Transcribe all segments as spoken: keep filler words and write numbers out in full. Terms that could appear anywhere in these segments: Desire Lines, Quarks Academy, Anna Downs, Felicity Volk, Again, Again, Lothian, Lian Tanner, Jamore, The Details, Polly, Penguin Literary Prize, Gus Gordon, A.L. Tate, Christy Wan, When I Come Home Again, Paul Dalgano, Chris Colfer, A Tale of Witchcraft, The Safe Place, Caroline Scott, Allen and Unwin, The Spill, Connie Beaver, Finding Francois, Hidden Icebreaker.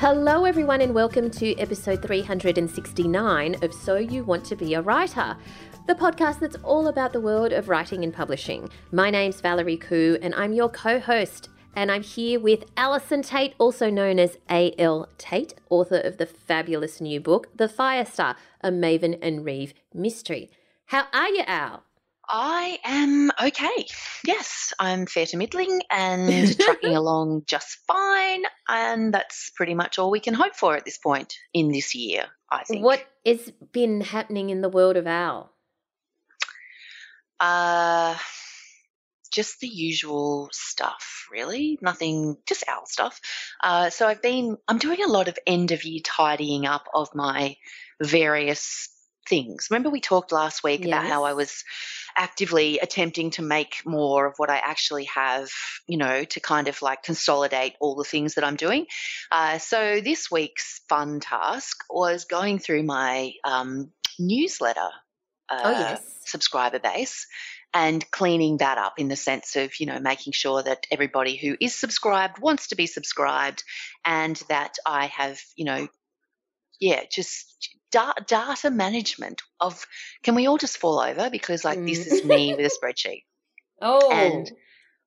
Hello everyone and welcome to episode three hundred sixty-nine of So You Want to Be a Writer, the podcast that's all about the world of writing and publishing. My name's Valerie Khoo and I'm your co-host, and I'm here with Alison Tate, also known as A L. Tate, author of the fabulous new book, The Firestar, A Maven and Reeve Mystery. How are you, Al? I am okay. Yes, I'm fair to middling and trucking along just fine. And that's pretty much all we can hope for at this point in this year, I think. What has been happening in the world of Al? Uh, just the usual stuff, really. Nothing, just Al stuff. Uh, so I've been, I'm doing a lot of end of year tidying up of my various things. Remember we talked last week yes. about how I was actively attempting to make more of what I actually have, you know, to kind of like consolidate all the things that I'm doing. Uh, so this week's fun task was going through my um, newsletter uh, oh, yes. subscriber base and cleaning that up in the sense of, you know, making sure that everybody who is subscribed wants to be subscribed and that I have, you know, yeah, just da- data management of can we all just fall over because, like, mm. this is me with a spreadsheet. Oh. And,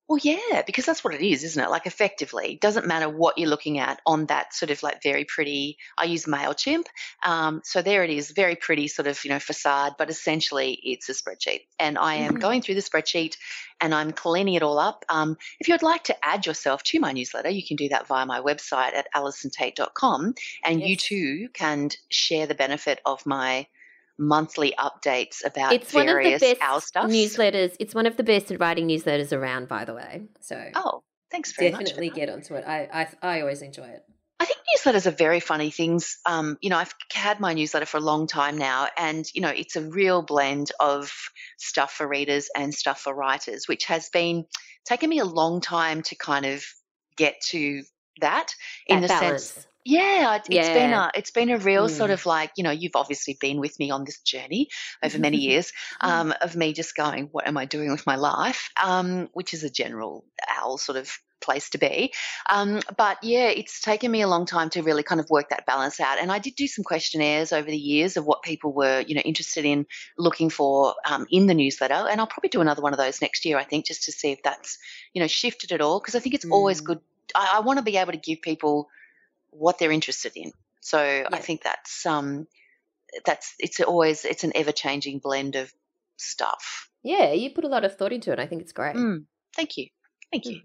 well, yeah, because that's what it is, isn't it? Like, effectively, it doesn't matter what you're looking at on that sort of, like, very pretty – I use MailChimp. Um, so there it is, very pretty sort of, you know, facade, but essentially it's a spreadsheet. And I am mm. going through the spreadsheet and I'm cleaning it all up. Um, if you'd like to add yourself to my newsletter, you can do that via my website at alison tait dot com, and yes. you too can share the benefit of my monthly updates about it's various one of the best stuff. Newsletters. It's one of the best writing newsletters around, by the way. So oh, thanks very much. Definitely get onto it. I, I I always enjoy it. I think newsletters are very funny things. Um, you know, I've had my newsletter for a long time now, and, you know, it's a real blend of stuff for readers and stuff for writers, which has been taken me a long time to kind of get to that in that the balance. sense. Yeah, it's yeah. been a it's been a real mm. sort of like, you know, you've obviously been with me on this journey over many years um, of me just going, what am I doing with my life, um, which is a general owl sort of place to be. Um, but, yeah, it's taken me a long time to really kind of work that balance out. And I did do some questionnaires over the years of what people were, you know, interested in looking for um, in the newsletter. And I'll probably do another one of those next year, I think, just to see if that's, you know, shifted at all, because I think it's mm. always good. I, I want to be able to give people what they're interested in. So yeah. I think that's um that's it's always it's an ever-changing blend of stuff. Yeah, you put a lot of thought into it. I think it's great. Mm, thank you. Thank you.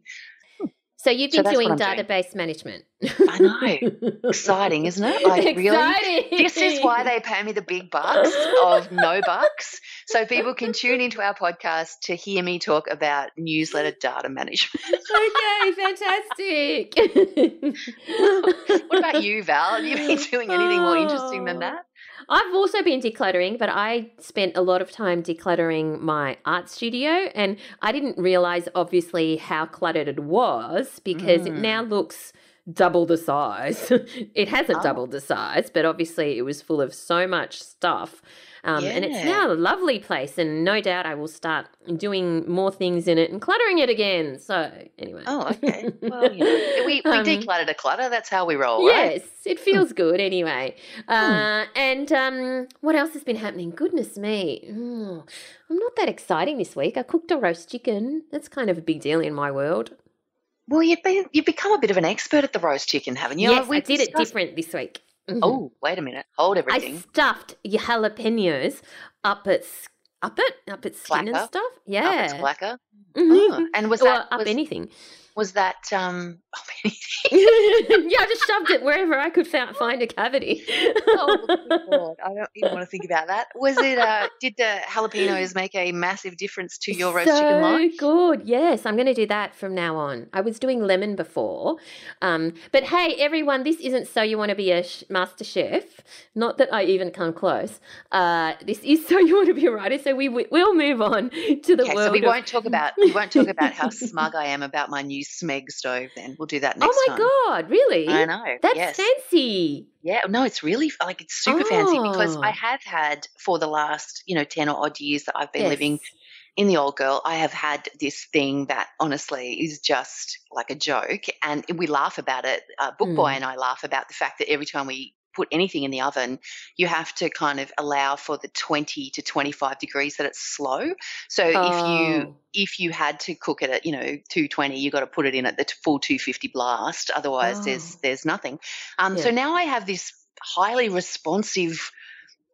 So you've been so doing database doing. management. I know. Exciting, isn't it? Like Exciting. really this is why they pay me the big bucks of no bucks. So people can tune into our podcast to hear me talk about newsletter data management. Okay, fantastic. What about you, Val? Have you been doing anything more interesting than that? I've also been decluttering, but I spent a lot of time decluttering my art studio, and I didn't realise obviously how cluttered it was because mm. it now looks double the size. It hasn't oh. doubled the size, but obviously it was full of so much stuff. Um, yeah. And it's now a lovely place, and no doubt I will start doing more things in it and cluttering it again. So anyway. Oh, okay. Well, you know, we, we um, decluttered a clutter. That's how we roll, right? Yes, it feels good anyway. Uh, and um, what else has been happening? Goodness me. Mm, I'm not that exciting this week. I cooked a roast chicken. That's kind of a big deal in my world. Well, you've, been, you've become a bit of an expert at the roast chicken, haven't you? Yes, We've I did discussed- it different this week. Mm-hmm. Oh, wait a minute. Hold everything. I stuffed your jalapenos up its up it up its skin and stuff. Yeah, up its clacker. Mm-hmm. Oh. And was that or up was, anything? Was that um? Up anything? Yeah, I just shoved it wherever I could find a cavity. Oh good Lord, I don't even want to think about that. Was it? Uh, did the jalapenos make a massive difference to your roast so chicken lunch? So good. Yes, I'm going to do that from now on. I was doing lemon before, um, but hey, everyone, this isn't So You Want to Be a sh- Master Chef. Not that I even come close. Uh, this is So You Want to Be a Writer. So we w- will move on to the okay, world. So we of- won't talk about we won't talk about how smug I am about my new Smeg stove. Then we'll do that next time. Oh my time. God, really? I know. That's yes. fancy. Yeah, no, it's really like it's super oh. fancy because I have had for the last, you know, ten or odd years that I've been yes. living in The Old Girl, I have had this thing that honestly is just like a joke, and we laugh about it. Uh, Bookboy mm. and I laugh about the fact that every time we put anything in the oven, you have to kind of allow for the twenty to twenty-five degrees that it's slow. So oh. if you if you had to cook it at, you know, two twenty, you got to put it in at the full two fifty blast. Otherwise, oh. there's there's nothing. Um, yeah. So now I have this highly responsive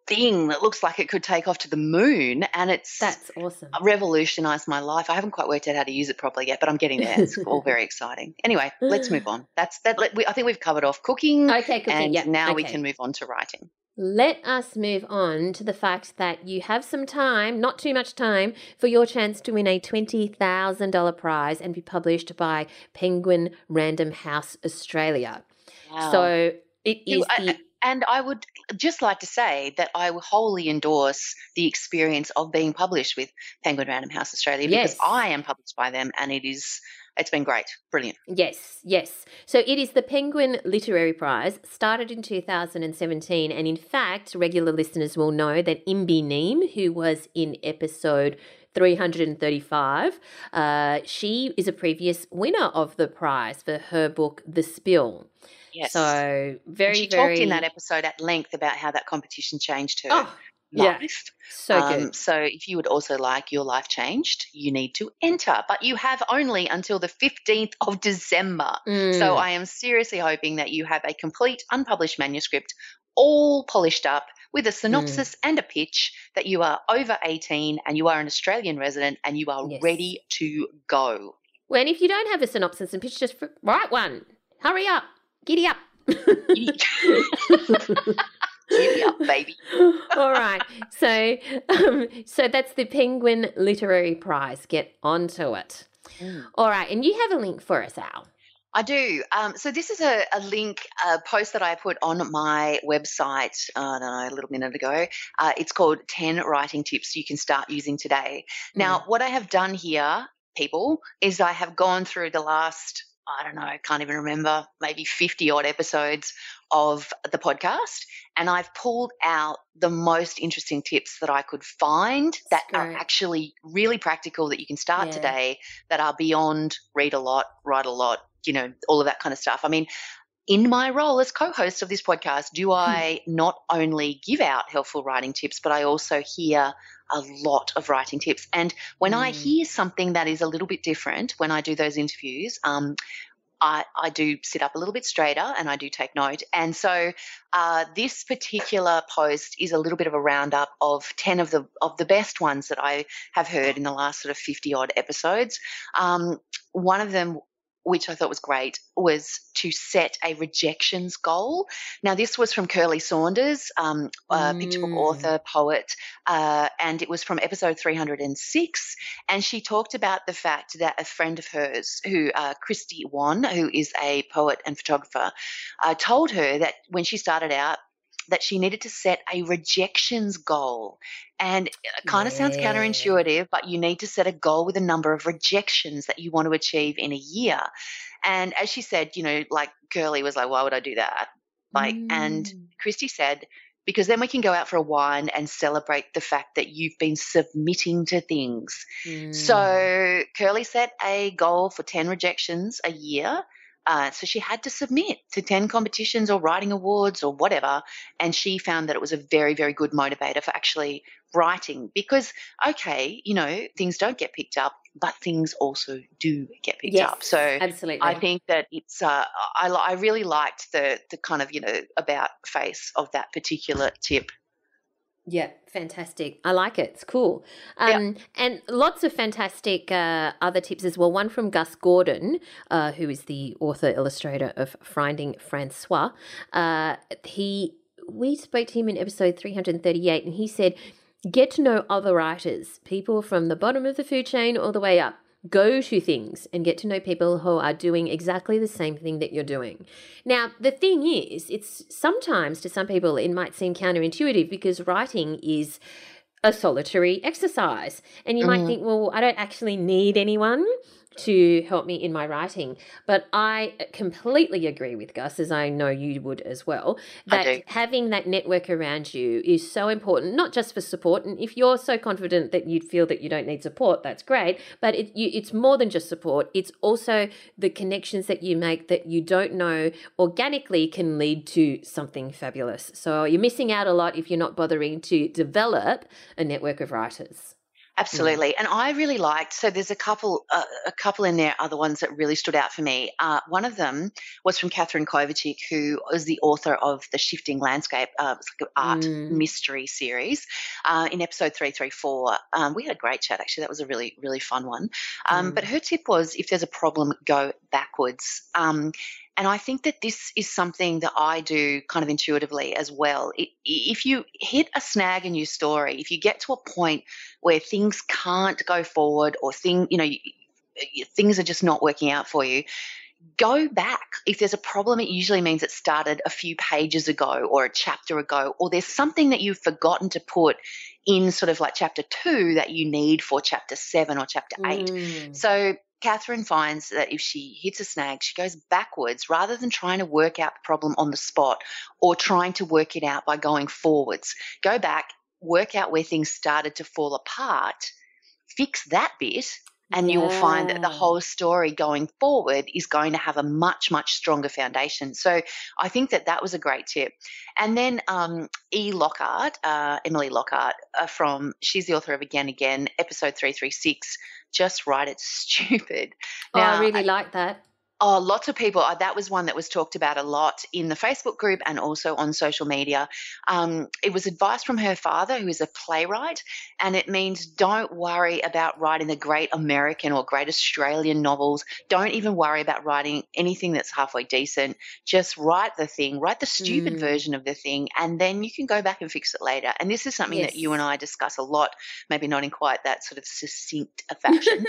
thing that looks like it could take off to the moon, and it's that's awesome. Revolutionized my life. I haven't quite worked out how to use it properly yet, but I'm getting there. It's all very exciting. Anyway, let's move on. That's that. Let, we, I think we've covered off cooking. Okay, cooking. And yep. now okay. we can move on to writing. Let us move on to the fact that you have some time, not too much time, for your chance to win a twenty thousand dollars prize and be published by Penguin Random House Australia. Wow. So it is you, the I, I, And I would just like to say that I wholly endorse the experience of being published with Penguin Random House Australia yes. because I am published by them, and it is it's been great, brilliant. Yes, yes. So it is the Penguin Literary Prize, started in two thousand seventeen, and in fact, regular listeners will know that Imbi Neem, who was in episode three hundred thirty-five, uh, she is a previous winner of the prize for her book The Spill. Yes. So very, and she very... talked in that episode at length about how that competition changed her oh, life. Yeah. So um, good. So if you would also like your life changed, you need to enter. But you have only until the fifteenth of December. Mm. So I am seriously hoping that you have a complete unpublished manuscript all polished up with a synopsis mm. and a pitch that you are over eighteen and you are an Australian resident and you are yes. ready to go. Well, and if you don't have a synopsis and pitch, just write one. Hurry up. Giddy up. Giddy up, baby. All right. So um, so that's the Penguin Literary Prize. Get onto it. Mm. All right. And you have a link for us, Al. I do. Um, so this is a, a link, a post that I put on my website, uh, I don't know, a little minute ago. Uh, it's called ten Writing Tips You Can Start Using Today. Now, mm. what I have done here, people, is I have gone through the last – I don't know, I can't even remember, maybe fifty-odd episodes of the podcast, and I've pulled out the most interesting tips that I could find That's that great. Are actually really practical that you can start yeah. today, that are beyond read a lot, write a lot, you know, all of that kind of stuff. I mean, in my role as co-host of this podcast, do I hmm. not only give out helpful writing tips, but I also hear a lot of writing tips. And when mm. I hear something that is a little bit different, when I do those interviews, um, I, I do sit up a little bit straighter and I do take note. And so uh, this particular post is a little bit of a roundup of ten of the of the best ones that I have heard in the last sort of fifty-odd episodes. Um, one of them, which I thought was great, was to set a rejections goal. Now, this was from Curly Saunders, um, uh, mm. picture book author, poet, uh, and it was from episode three hundred six. And she talked about the fact that a friend of hers, who uh, Christy Wan, who is a poet and photographer, uh, told her that when she started out, that she needed to set a rejections goal. And it kind of yeah. sounds counterintuitive, but you need to set a goal with a number of rejections that you want to achieve in a year. And as she said, you know, like Curly was like, why would I do that? Like, mm. and Christy said, because then we can go out for a wine and celebrate the fact that you've been submitting to things. Mm. So Curly set a goal for ten rejections a year. Uh, so she had to submit to ten competitions or writing awards or whatever, and she found that it was a very, very good motivator for actually writing, because, okay, you know, things don't get picked up, but things also do get picked yes, up. So absolutely. I think that it's uh, – I, I really liked the the kind of, you know, about face of that particular tip. Yeah, fantastic. I like it. It's cool. Um, yeah. And lots of fantastic uh, other tips as well. One from Gus Gordon, uh, who is the author-illustrator of Finding Francois. Uh, he we spoke to him in episode three hundred thirty-eight, and he said, get to know other writers, people from the bottom of the food chain all the way up. Go to things and get to know people who are doing exactly the same thing that you're doing. Now, the thing is, it's sometimes to some people it might seem counterintuitive, because writing is a solitary exercise, and you mm-hmm. might think, well, I don't actually need anyone to help me in my writing. But I completely agree with Gus, as I know you would as well, that having that network around you is so important, not just for support. And if you're so confident that you feel that you don't need support, that's great. But it, you, it's more than just support. It's also the connections that you make that you don't know organically can lead to something fabulous. So you're missing out a lot if you're not bothering to develop a network of writers. Absolutely. And I really liked, so there's a couple uh, a couple in there are the ones that really stood out for me. Uh, one of them was from Catherine Kovacic, who is the author of the Shifting Landscape, uh, it's like an art mm. mystery series. Uh, in episode three thirty-four, um, we had a great chat, actually. That was a really, really fun one. Um, mm. But her tip was, if there's a problem, go backwards. Um And I think that this is something that I do kind of intuitively as well. It, if you hit a snag in your story, if you get to a point where things can't go forward or thing, you know, things are just not working out for you, go back. If there's a problem, it usually means it started a few pages ago or a chapter ago, or there's something that you've forgotten to put in sort of like chapter two that you need for chapter seven or chapter eight. Mm. So Catherine finds that if she hits a snag, she goes backwards rather than trying to work out the problem on the spot or trying to work it out by going forwards. Go back, work out where things started to fall apart, fix that bit, and yeah. you will find that the whole story going forward is going to have a much, much stronger foundation. So I think that that was a great tip. And then um, E. Lockhart, uh, Emily Lockhart, uh, from she's the author of Again, Again, episode three thirty-six, Just Write It Stupid. Now, oh, I really I, like that. Oh, lots of people. That was one that was talked about a lot in the Facebook group and also on social media. Um, it was advice from her father, who is a playwright, and it means don't worry about writing the great American or great Australian novels. Don't even worry about writing anything that's halfway decent. Just write the thing, write the stupid mm. version of the thing, and then you can go back and fix it later. And this is something yes. that you and I discuss a lot, maybe not in quite that sort of succinct a fashion,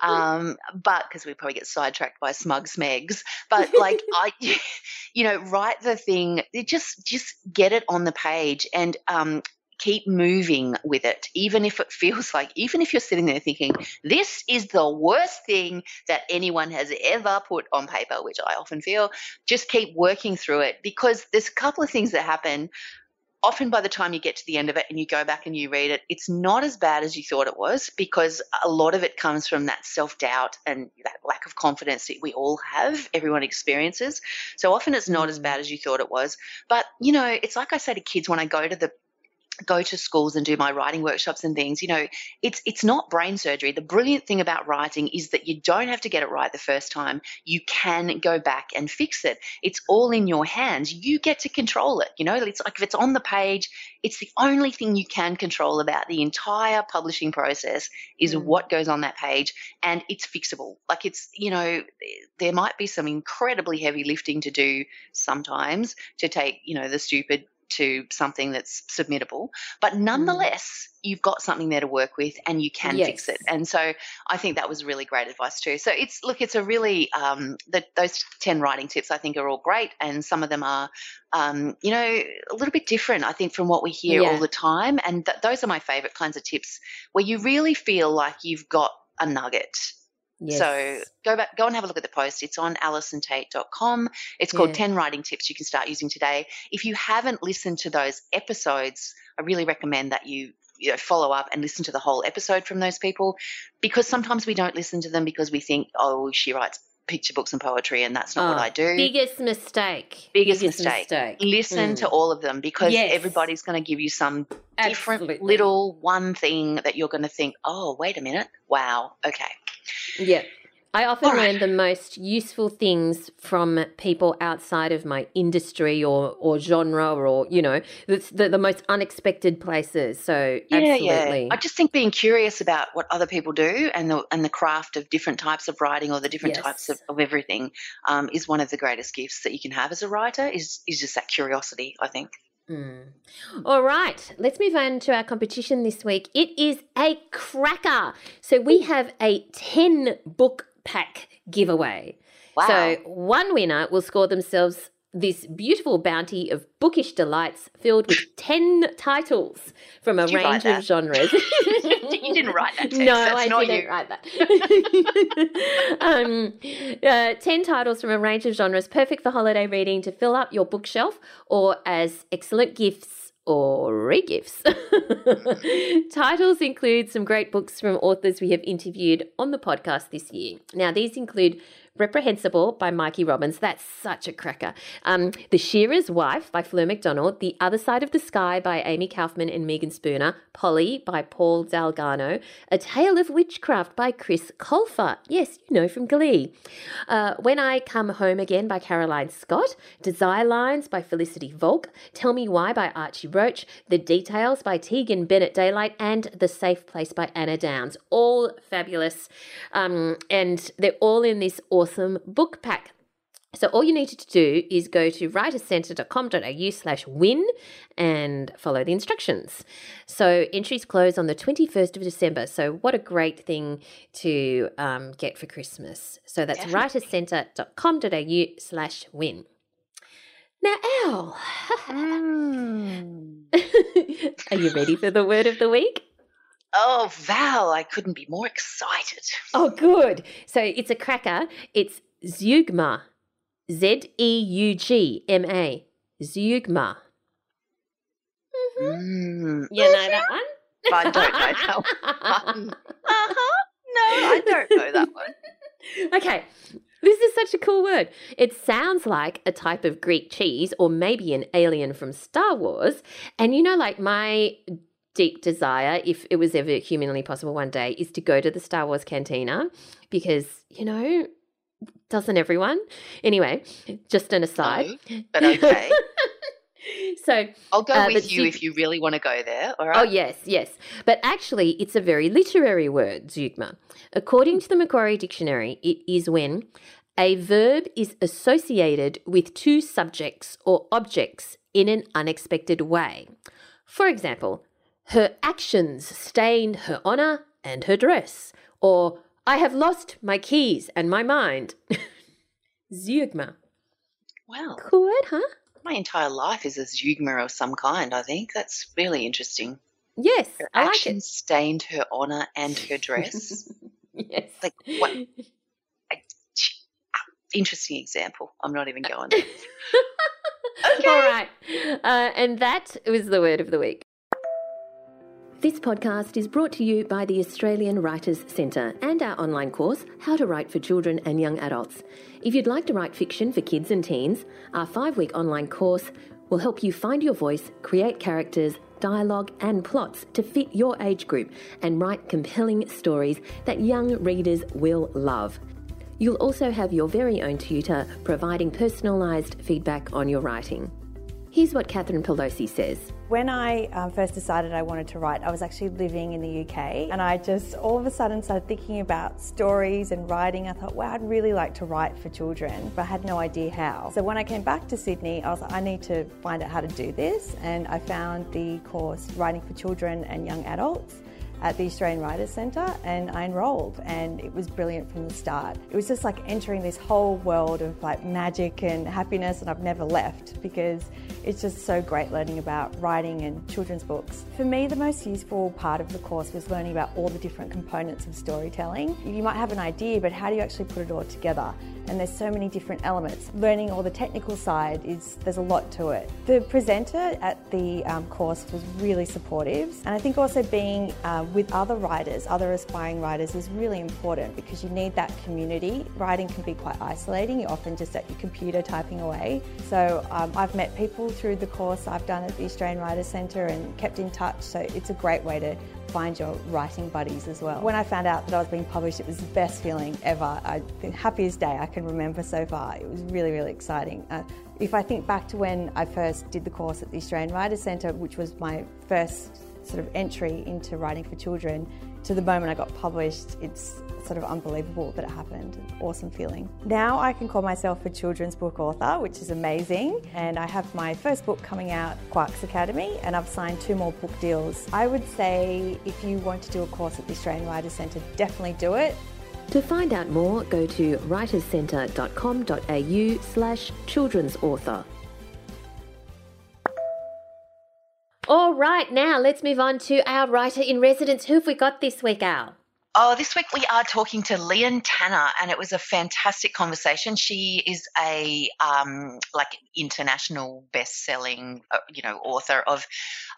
um, but because we probably get sidetracked by smug Smegs, but like I, you know, write the thing. Just, just get it on the page and um, keep moving with it. Even if it feels like, even if you're sitting there thinking, this is the worst thing that anyone has ever put on paper, which I often feel. Just keep working through it, because there's a couple of things that happen. Often by the time you get to the end of it and you go back and you read it, it's not as bad as you thought it was, because a lot of it comes from that self-doubt and that lack of confidence that we all have, everyone experiences. So often it's not as bad as you thought it was. But, you know, it's like I say to kids when I go to the go to schools and do my writing workshops and things, you know, it's it's not brain surgery. The brilliant thing about writing is that you don't have to get it right the first time. You can go back and fix it. It's all in your hands. You get to control it. You know, it's like if it's on the page, it's the only thing you can control about the entire publishing process is mm. what goes on that page, and it's fixable. Like it's, you know, there might be some incredibly heavy lifting to do sometimes to take, you know, the stupid to something that's submittable, but nonetheless mm. you've got something there to work with and you can yes. fix it. And so I think that was really great advice too. So it's look it's a really um the, those ten writing tips I think are all great, and some of them are um you know a little bit different I think from what we hear yeah. all the time, and th- those are my favorite kinds of tips where you really feel like you've got a nugget. Yes. So go back, go and have a look at the post. It's on alison tait dot com. It's called yeah. ten Writing Tips You Can Start Using Today. If you haven't listened to those episodes, I really recommend that you, you know, follow up and listen to the whole episode from those people, because sometimes we don't listen to them because we think, oh, she writes picture books and poetry and that's not oh, what I do. Biggest mistake. Biggest, biggest mistake. mistake. Listen mm. to all of them, because yes. everybody's going to give you some Absolutely. different little one thing that you're going to think, oh, wait a minute, wow, okay. Yeah. I often All right. learn the most useful things from people outside of my industry or, or genre or, you know, the, the most unexpected places. So yeah, absolutely. Yeah. I just think being curious about what other people do and the and the craft of different types of writing or the different yes. types of, of everything um, is one of the greatest gifts that you can have as a writer is, is just that curiosity, I think. Mm. All right, let's move on to our competition this week. It is a cracker. So we have a ten book pack giveaway. Wow. So one winner will score themselves this beautiful bounty of bookish delights filled with ten titles from a range of genres. You didn't write that text. No, That's I not didn't you. write that. um, uh, ten titles from a range of genres, perfect for holiday reading to fill up your bookshelf or as excellent gifts or re-gifts. Titles include some great books from authors we have interviewed on the podcast this year. Now, these include Reprehensible by Mikey Robbins. That's such a cracker. Um, The Shearer's Wife by Fleur MacDonald. The Other Side of the Sky by Amy Kaufman and Megan Spooner. Polly by Paul Dalgano. A Tale of Witchcraft by Chris Colfer. Yes, you know, from Glee. Uh, When I Come Home Again by Caroline Scott. Desire Lines by Felicity Volk. Tell Me Why by Archie Roach. The Details by Tegan Bennett-Daylight. And The Safe Place by Anna Downs. All fabulous. Um, and they're all in this awesome Awesome book pack. So all you need to do is go to writers centre dot com dot a u slash win and follow the instructions. So entries close on the twenty-first of December. So what a great thing to um, get for Christmas. So that's writers centre dot com dot a u slash win. Now, Al, mm. Are you ready for the word of the week? Oh, Val, I couldn't be more excited. Oh, good. So it's a cracker. It's zeugma, Z E U G M A, zeugma. Mm-hmm. Mm. You know that one? I don't know that one. Uh-huh. No, I don't know that one. Okay. This is such a cool word. It sounds like a type of Greek cheese or maybe an alien from Star Wars. And, you know, like my – deep desire, if it was ever humanly possible one day, is to go to the Star Wars cantina because, you know, doesn't everyone? Anyway, just an aside. No, but okay. So I'll go uh, with you ze- if you really want to go there, all right? Oh, yes, yes. But actually it's a very literary word, zeugma. According to the Macquarie Dictionary, it is when a verb is associated with two subjects or objects in an unexpected way. For example, her actions stained her honour and her dress. Or, I have lost my keys and my mind. Zeugma. Wow. Cool word, huh? My entire life is a zeugma of some kind, I think. That's really interesting. Yes, her I like it. Her actions stained her honour and her dress. Yes. Like, what? I, interesting example. I'm not even going there. Okay. All right. Uh, and that was the word of the week. This podcast is brought to you by the Australian Writers Centre and our online course, How to Write for Children and Young Adults. If you'd like to write fiction for kids and teens, our five-week online course will help you find your voice, create characters, dialogue and plots to fit your age group and write compelling stories that young readers will love. You'll also have your very own tutor providing personalised feedback on your writing. Here's what Catherine Pelosi says. When I um, first decided I wanted to write, I was actually living in the U K and I just all of a sudden started thinking about stories and writing. I thought, wow, I'd really like to write for children, but I had no idea how. So when I came back to Sydney, I was like, I need to find out how to do this. And I found the course Writing for Children and Young Adults at the Australian Writers Centre, and I enrolled, and it was brilliant from the start. It was just like entering this whole world of like magic and happiness, and I've never left because it's just so great learning about writing and children's books. For me, the most useful part of the course was learning about all the different components of storytelling. You might have an idea, but how do you actually put it all together? And there's so many different elements. Learning all the technical side, is there's a lot to it. The presenter at the um, course was really supportive, and I think also being uh, with other writers, other aspiring writers is really important because you need that community. Writing can be quite isolating, you're often just at your computer typing away. So um, I've met people through the course I've done at the Australian Writers Centre and kept in touch, so it's a great way to find your writing buddies as well. When I found out that I was being published, it was the best feeling ever. I've been happy as day I can remember so far. It was really, really exciting. Uh, if I think back to when I first did the course at the Australian Writers Centre, which was my first sort of entry into writing for children, to the moment I got published, it's sort of unbelievable that it happened. Awesome feeling. Now I can call myself a children's book author, which is amazing. And I have my first book coming out, Quarks Academy, and I've signed two more book deals. I would say if you want to do a course at the Australian Writers Centre, definitely do it. To find out more, go to writers centre dot com dot a u slash children's author. All right, now let's move on to our writer in residence. Who have we got this week, Al? Oh, this week we are talking to Lian Tanner, and it was a fantastic conversation. She is a um, like international best-selling, uh, you know, author of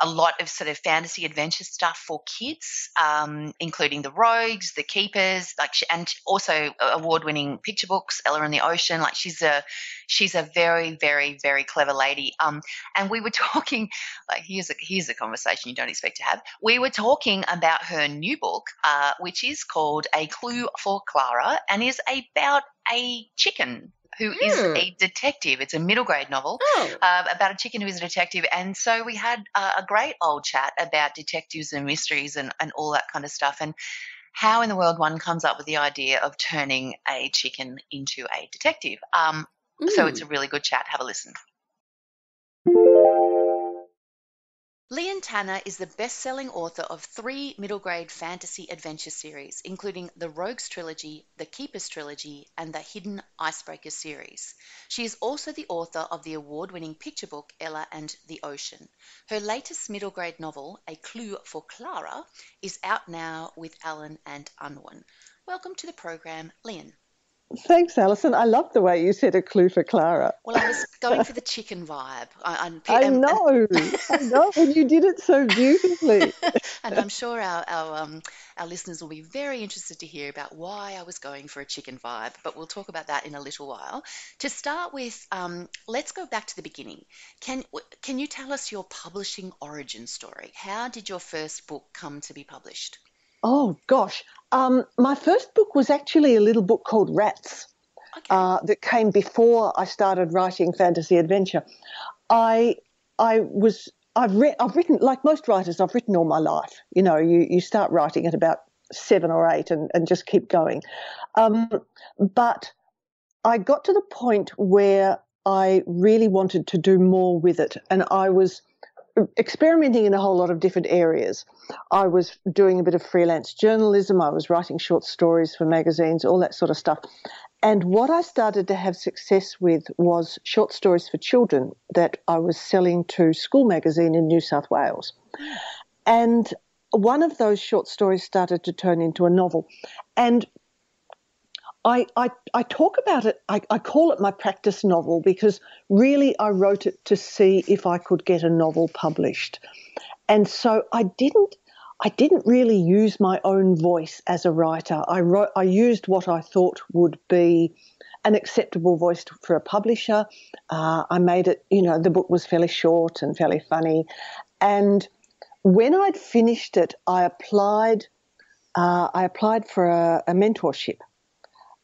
a lot of sort of fantasy adventure stuff for kids, um, including The Rogues, The Keepers, like, she, and also award-winning picture books, Ella and the Ocean. Like, she's a she's a very, very, very clever lady. Um, and we were talking. Like, here's a here's a conversation you don't expect to have. We were talking about her new book, uh, which is called A Clue for Clara, and is about a chicken who mm. is a detective. It's a middle grade novel oh. uh, about a chicken who is a detective. And so we had uh, a great old chat about detectives and mysteries and, and all that kind of stuff, and how in the world one comes up with the idea of turning a chicken into a detective. Um, mm. So it's a really good chat. Have a listen. Lian Tanner is the best-selling author of three middle-grade fantasy adventure series, including the Rogues trilogy, the Keepers trilogy, and the Hidden Icebreaker series. She is also the author of the award-winning picture book Ella and the Ocean. Her latest middle-grade novel, A Clue for Clara, is out now with Allen and Unwin. Welcome to the program, Lian. Thanks, Alison. I love the way you said A Clue for Clara. Well, I was going for the chicken vibe. I, I'm, I know, and, I know, and you did it so beautifully. And I'm sure our our, um, our listeners will be very interested to hear about why I was going for a chicken vibe, but we'll talk about that in a little while. To start with, um, let's go back to the beginning. Can can you tell us your publishing origin story? How did your first book come to be published? Oh, gosh. Um, my first book was actually a little book called Rats okay. uh, that came before I started writing fantasy adventure. I I was I've read I've written like most writers. I've written all my life. You know, you, you start writing at about seven or eight and, and just keep going. Um, but I got to the point where I really wanted to do more with it, and I was experimenting in a whole lot of different areas. I was doing a bit of freelance journalism. I was writing short stories for magazines, all that sort of stuff. And what I started to have success with was short stories for children that I was selling to School Magazine in New South Wales. And one of those short stories started to turn into a novel. And I, I, I talk about it, I, I call it my practice novel, because really I wrote it to see if I could get a novel published. And so I didn't I didn't really use my own voice as a writer. I wrote, I used what I thought would be an acceptable voice for a publisher. Uh, I made it, you know, the book was fairly short and fairly funny. And when I'd finished it, I applied, uh, I applied for a, a mentorship.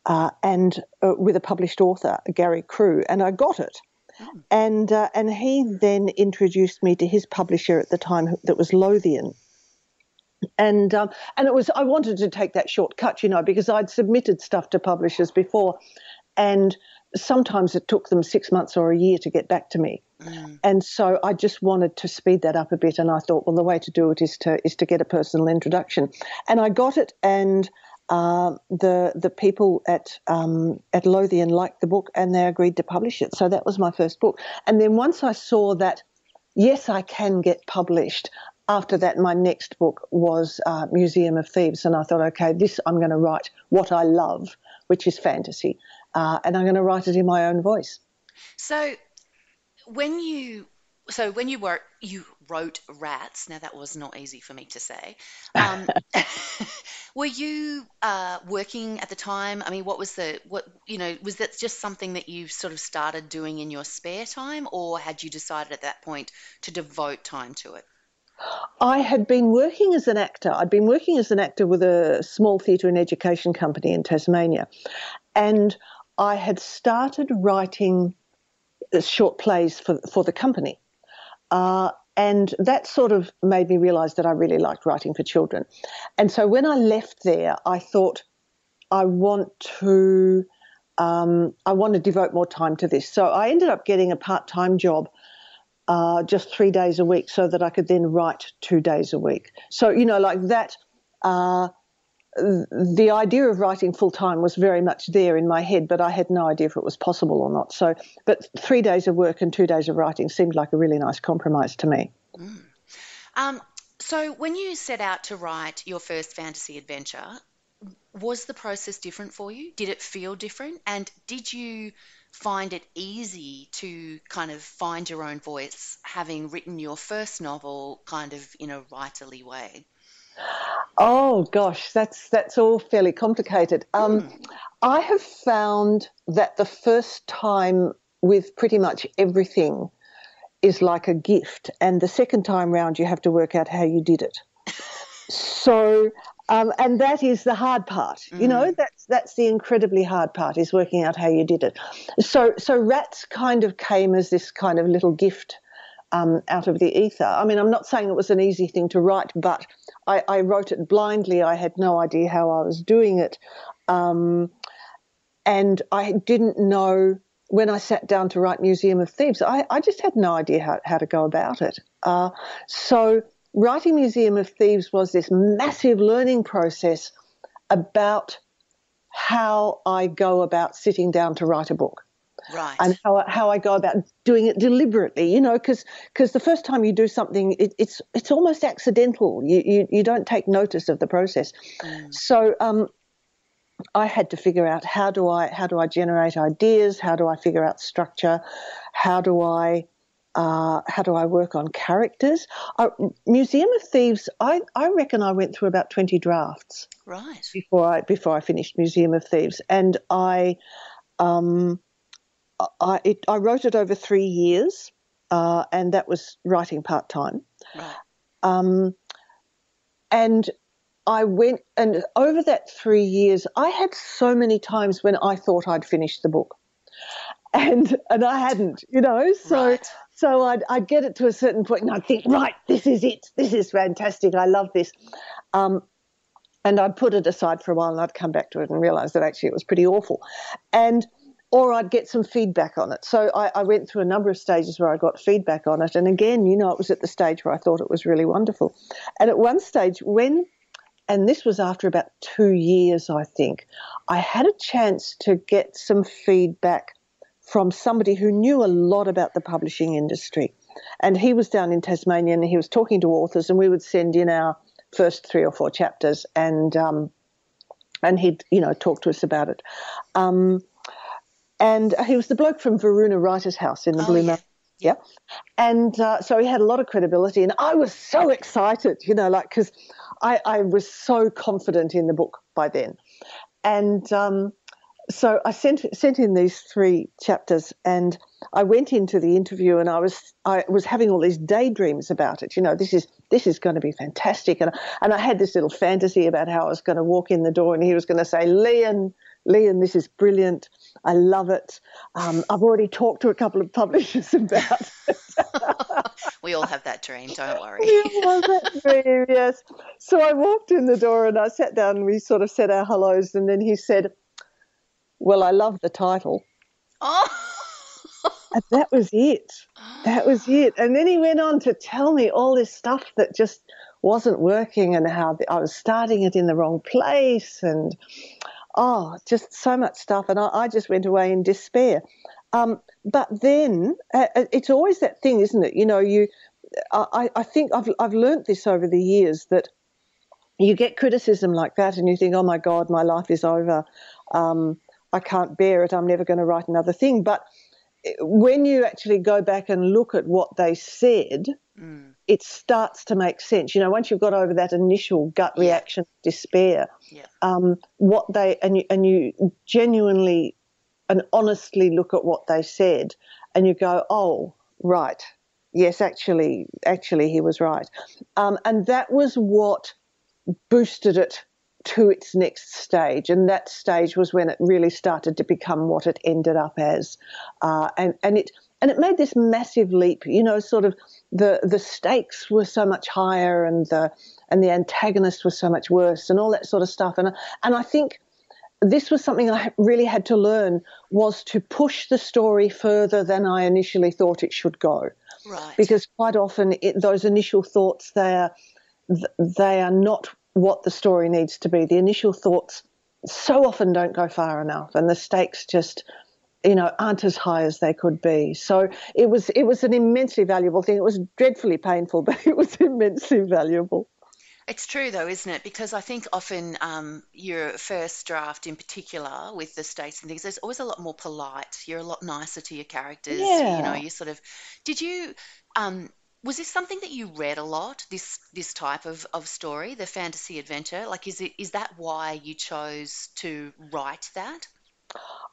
Uh, and uh, with a published author, Gary Crewe, and I got it. Oh. And uh, and he then introduced me to his publisher at the time, that was Lothian. And um, and it was, I wanted to take that shortcut, you know, because I'd submitted stuff to publishers before, and sometimes it took them six months or a year to get back to me. Mm. And so I just wanted to speed that up a bit, and I thought, well, the way to do it is to is to get a personal introduction. And I got it, and Uh, the the people at um, at Lothian liked the book, and they agreed to publish it. So that was my first book. And then once I saw that, yes, I can get published, after that my next book was uh, Museum of Thieves, and I thought, okay, this I'm going to write what I love, which is fantasy, uh, and I'm going to write it in my own voice. So when you so when you were you wrote Rats, now that was not easy for me to say. Um, Were you uh, working at the time? I mean, what was the, what, you know, was that just something that you sort of started doing in your spare time, or had you decided at that point to devote time to it? I had been working as an actor. I'd been working as an actor with a small theatre and education company in Tasmania. And I had started writing short plays for, for the company. Uh, And that sort of made me realise that I really liked writing for children. And so when I left there, I thought I want to um, I want to devote more time to this. So I ended up getting a part-time job uh, just three days a week so that I could then write two days a week. So, you know, like that, uh, the idea of writing full-time was very much there in my head, but I had no idea if it was possible or not. So, but three days of work and two days of writing seemed like a really nice compromise to me. Mm. Um, so when you set out to write your first fantasy adventure, was the process different for you? Did it feel different? And did you find it easy to kind of find your own voice, having written your first novel kind of in a writerly way? Oh gosh, that's that's all fairly complicated. Um, mm. I have found that the first time with pretty much everything is like a gift, and the second time round you have to work out how you did it. So, um, and that is the hard part. Mm. You know, that's that's the incredibly hard part, is working out how you did it. So, so Rats kind of came as this kind of little gift. Um, out of the ether. I mean, I'm not saying it was an easy thing to write, but I, I wrote it blindly. I had no idea how I was doing it. Um, and I didn't know when I sat down to write Museum of Thieves, I, I just had no idea how, how to go about it. Uh, so writing Museum of Thieves was this massive learning process about how I go about sitting down to write a book. Right. And how, how I go about doing it deliberately, you know, because because the first time you do something, it, it's it's almost accidental. You, you you don't take notice of the process. Mm. So um, I had to figure out how do I how do I generate ideas? How do I figure out structure? How do I uh, how do I work on characters? I, Museum of Thieves, I, I reckon I went through about twenty drafts. Right. Before I before I finished Museum of Thieves, and I. Um, I, it, I wrote it over three years, uh, and that was writing part-time. Right. Um, and I went – and over that three years, I had so many times when I thought I'd finished the book, and and I hadn't, you know. So right. so I'd, I'd get it to a certain point and I'd think, right, this is it. This is fantastic. I love this. Um, and I'd put it aside for a while and I'd come back to it and realise that actually it was pretty awful. And – or I'd get some feedback on it. So I, I went through a number of stages where I got feedback on it. And again, you know, it was at the stage where I thought it was really wonderful. And at one stage when, and this was after about two years, I think, I had a chance to get some feedback from somebody who knew a lot about the publishing industry. And he was down in Tasmania and he was talking to authors, and we would send in our first three or four chapters, and um, and he'd, you know, talk to us about it. Um And he was the bloke from Varuna Writers House in the oh, Blue Mountains. Yeah. yeah. And uh, so he had a lot of credibility. And I was so excited, you know, like, because I, I was so confident in the book by then. And um, so I sent sent in these three chapters, and I went into the interview, and I was I was having all these daydreams about it. You know, this is this is going to be fantastic. And, and I had this little fantasy about how I was going to walk in the door and he was going to say, Lian, Lian, this is brilliant. I love it. Um, I've already talked to a couple of publishers about it. We all have that dream, don't worry. We all have that dream, yes. So I walked in the door and I sat down and we sort of said our hellos, and then he said, well, I love the title. Oh. And that was it. That was it. And then he went on to tell me all this stuff that just wasn't working, and how I was starting it in the wrong place, and oh, just so much stuff. And I, I just went away in despair. Um, but then uh, it's always that thing, isn't it? You know, you. I, I think I've I've learnt this over the years, that you get criticism like that and you think, oh, my God, my life is over. Um, I can't bear it. I'm never going to write another thing. But when you actually go back and look at what they said, mm. it starts to make sense. You know, once you've got over that initial gut yeah. reaction, despair, yeah. um, what they and you, and you genuinely and honestly look at what they said, and you go, oh, right, yes, actually, actually, he was right, um, and that was what boosted it to its next stage. And that stage was when it really started to become what it ended up as, uh, and and it and it made this massive leap. You know, sort of the the stakes were so much higher, and the and the antagonist was so much worse, and all that sort of stuff. And and I think this was something I really had to learn, was to push the story further than I initially thought it should go, right? Because quite often it, those initial thoughts, they are they are not what the story needs to be. The initial thoughts so often don't go far enough, and the stakes just, you know, aren't as high as they could be. So it was it was an immensely valuable thing. It was dreadfully painful, but it was immensely valuable. It's true, though, isn't it? Because I think often um, your first draft in particular with the stakes and things, there's always a lot more polite. You're a lot nicer to your characters. Yeah. You know, you sort of – did you um, – was this something that you read a lot, this this type of, of story, the fantasy adventure? Like, is it is that why you chose to write that?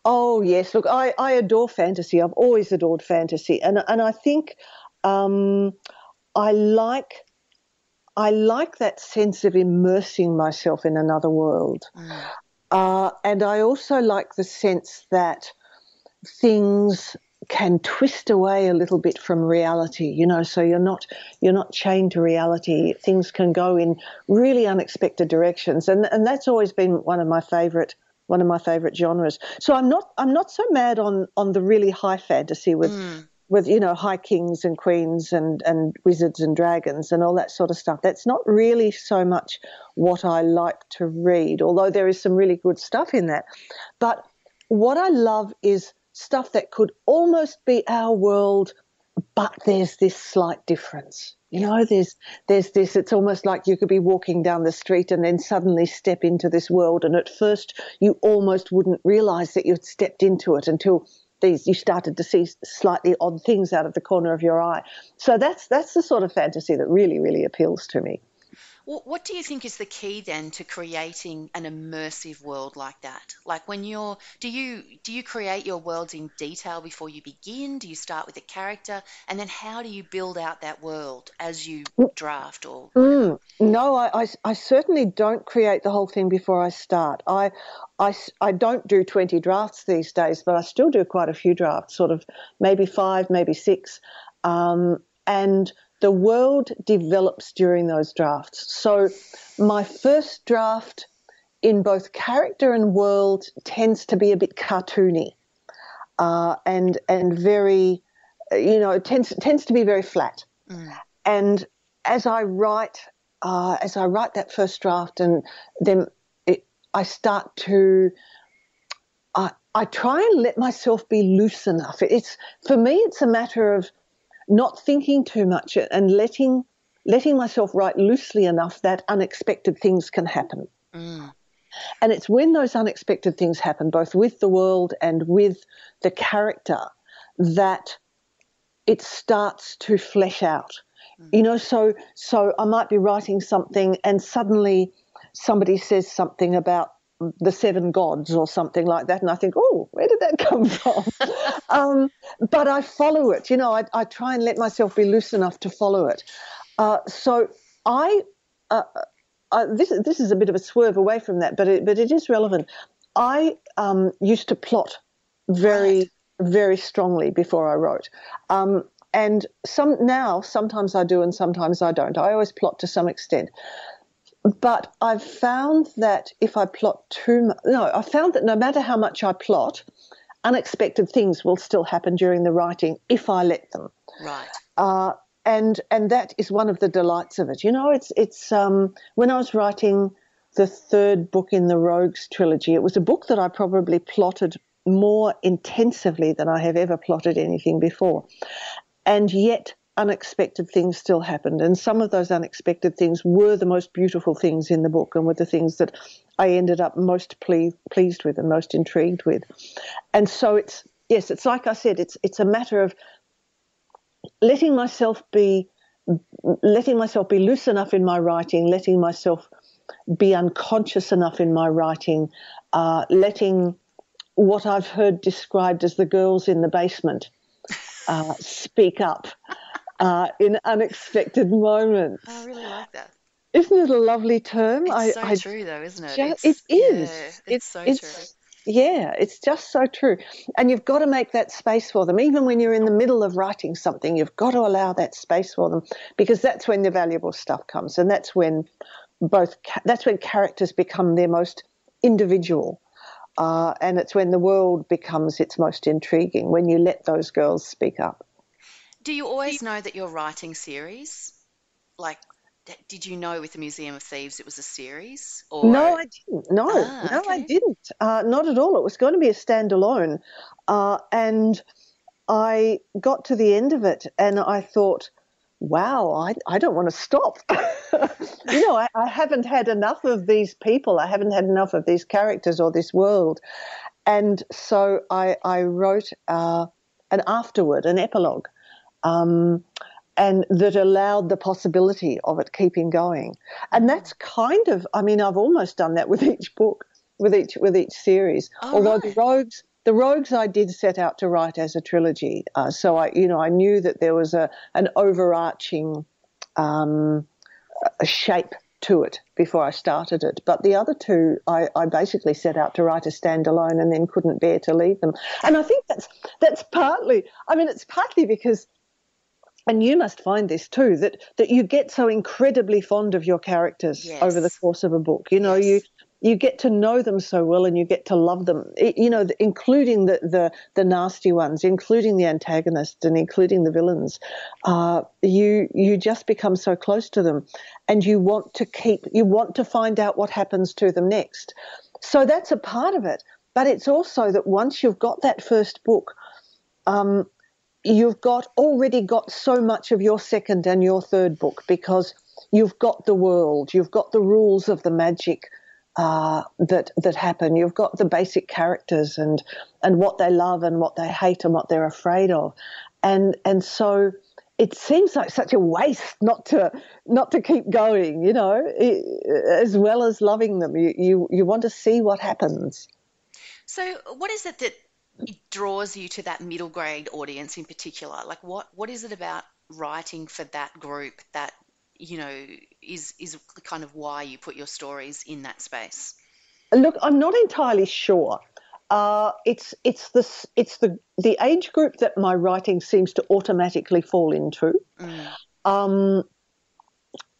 Oh, yes. Look, I, I adore fantasy. I've always adored fantasy. And, and I think um, I like – I like that sense of immersing myself in another world. Mm. Uh, and I also like the sense that things can twist away a little bit from reality, you know, so you're not you're not chained to reality. Things can go in really unexpected directions. And and that's always been one of my favorite one of my favorite genres. So I'm not I'm not so mad on on the really high fantasy with mm. with, you know, high kings and queens and, and wizards and dragons and all that sort of stuff. That's not really so much what I like to read, although there is some really good stuff in that. But what I love is stuff that could almost be our world, but there's this slight difference. You know, there's there's this, it's almost like you could be walking down the street and then suddenly step into this world, and at first you almost wouldn't realise that you'd stepped into it until These you started to see slightly odd things out of the corner of your eye. So that's that's the sort of fantasy that really, really appeals to me. Well, what do you think is the key then to creating an immersive world like that? Like when you're, do you do you create your worlds in detail before you begin? Do you start with a character, and then how do you build out that world as you draft? Or mm, no, I, I I certainly don't create the whole thing before I start. I. I, I don't do twenty drafts these days, but I still do quite a few drafts, sort of maybe five, maybe six. Um, and the world develops during those drafts. So my first draft in both character and world tends to be a bit cartoony uh, and and very, you know, tends tends to be very flat. Mm. And as I write, uh, as I write that first draft and then I start to I, I try and let myself be loose enough. It's for me it's a matter of not thinking too much and letting letting myself write loosely enough that unexpected things can happen. Mm. And it's when those unexpected things happen, both with the world and with the character, that it starts to flesh out. Mm. You know, so so I might be writing something and suddenly somebody says something about the seven gods or something like that, and I think, oh, where did that come from? um, but I follow it. You know, I, I try and let myself be loose enough to follow it. Uh, so I uh, uh, this, this is a bit of a swerve away from that, but it, but it is relevant. I um, used to plot very, very strongly before I wrote. Um, and some now sometimes I do and sometimes I don't. I always plot to some extent. But I've found that if I plot too much, no, I found that no matter how much I plot, unexpected things will still happen during the writing if I let them. Right. Uh, and and that is one of the delights of it. You know, it's it's um, when I was writing the third book in the Rogues trilogy, it was a book that I probably plotted more intensively than I have ever plotted anything before, and yet unexpected things still happened, and some of those unexpected things were the most beautiful things in the book and were the things that I ended up most ple- pleased with and most intrigued with. And so it's, yes, it's like I said, it's it's a matter of letting myself be letting myself be loose enough in my writing, letting myself be unconscious enough in my writing, uh, letting what I've heard described as the girls in the basement uh, speak up. Uh, in unexpected moments. I really like that. Isn't it a lovely term? It's I, so I, true though, isn't it? Just, it's, it is. Yeah, it's, it's so it's, true. Yeah, it's just so true. And you've got to make that space for them. Even when you're in the middle of writing something, you've got to allow that space for them, because that's when the valuable stuff comes, and that's when both that's when characters become their most individual. Uh, and it's when the world becomes its most intriguing, when you let those girls speak up. Do you always know that you're writing series? Like, did you know with the Museum of Thieves it was a series? Or... No, I didn't. No, ah, no, okay. I didn't. Uh, not at all. It was going to be a standalone. Uh, and I got to the end of it and I thought, wow, I, I don't want to stop. you know, I, I haven't had enough of these people. I haven't had enough of these characters or this world. And so I, I wrote uh, an afterword, an epilogue, um, and that allowed the possibility of it keeping going. And that's kind of, I mean, I've almost done that with each book, with each with each series. Oh, although right. the Rogues, the Rogues, I did set out to write as a trilogy. Uh, so I, you know, I knew that there was a an overarching um, a shape to it before I started it. But the other two, I, I basically set out to write a standalone, and then couldn't bear to leave them. And I think that's that's partly, I mean, it's partly because. And you must find this too, that, that you get so incredibly fond of your characters yes. over the course of a book. You know, yes. you you get to know them so well and you get to love them, it, you know, the, including the, the, the nasty ones, including the antagonists and including the villains. Uh, you you just become so close to them and you want to keep, you want to find out what happens to them next. So that's a part of it. But it's also that once you've got that first book, um, you've got already got so much of your second and your third book because you've got the world, you've got the rules of the magic uh, that that happen, you've got the basic characters and and what they love and what they hate and what they're afraid of, and and so it seems like such a waste not to not to keep going, you know, as well as loving them. You you, you want to see what happens. So what is it that it draws you to that middle grade audience in particular? Like what, what is it about writing for that group that, you know, is, is kind of why you put your stories in that space? Look, I'm not entirely sure. Uh, it's, it's the, it's the, the age group that my writing seems to automatically fall into. Mm. Um,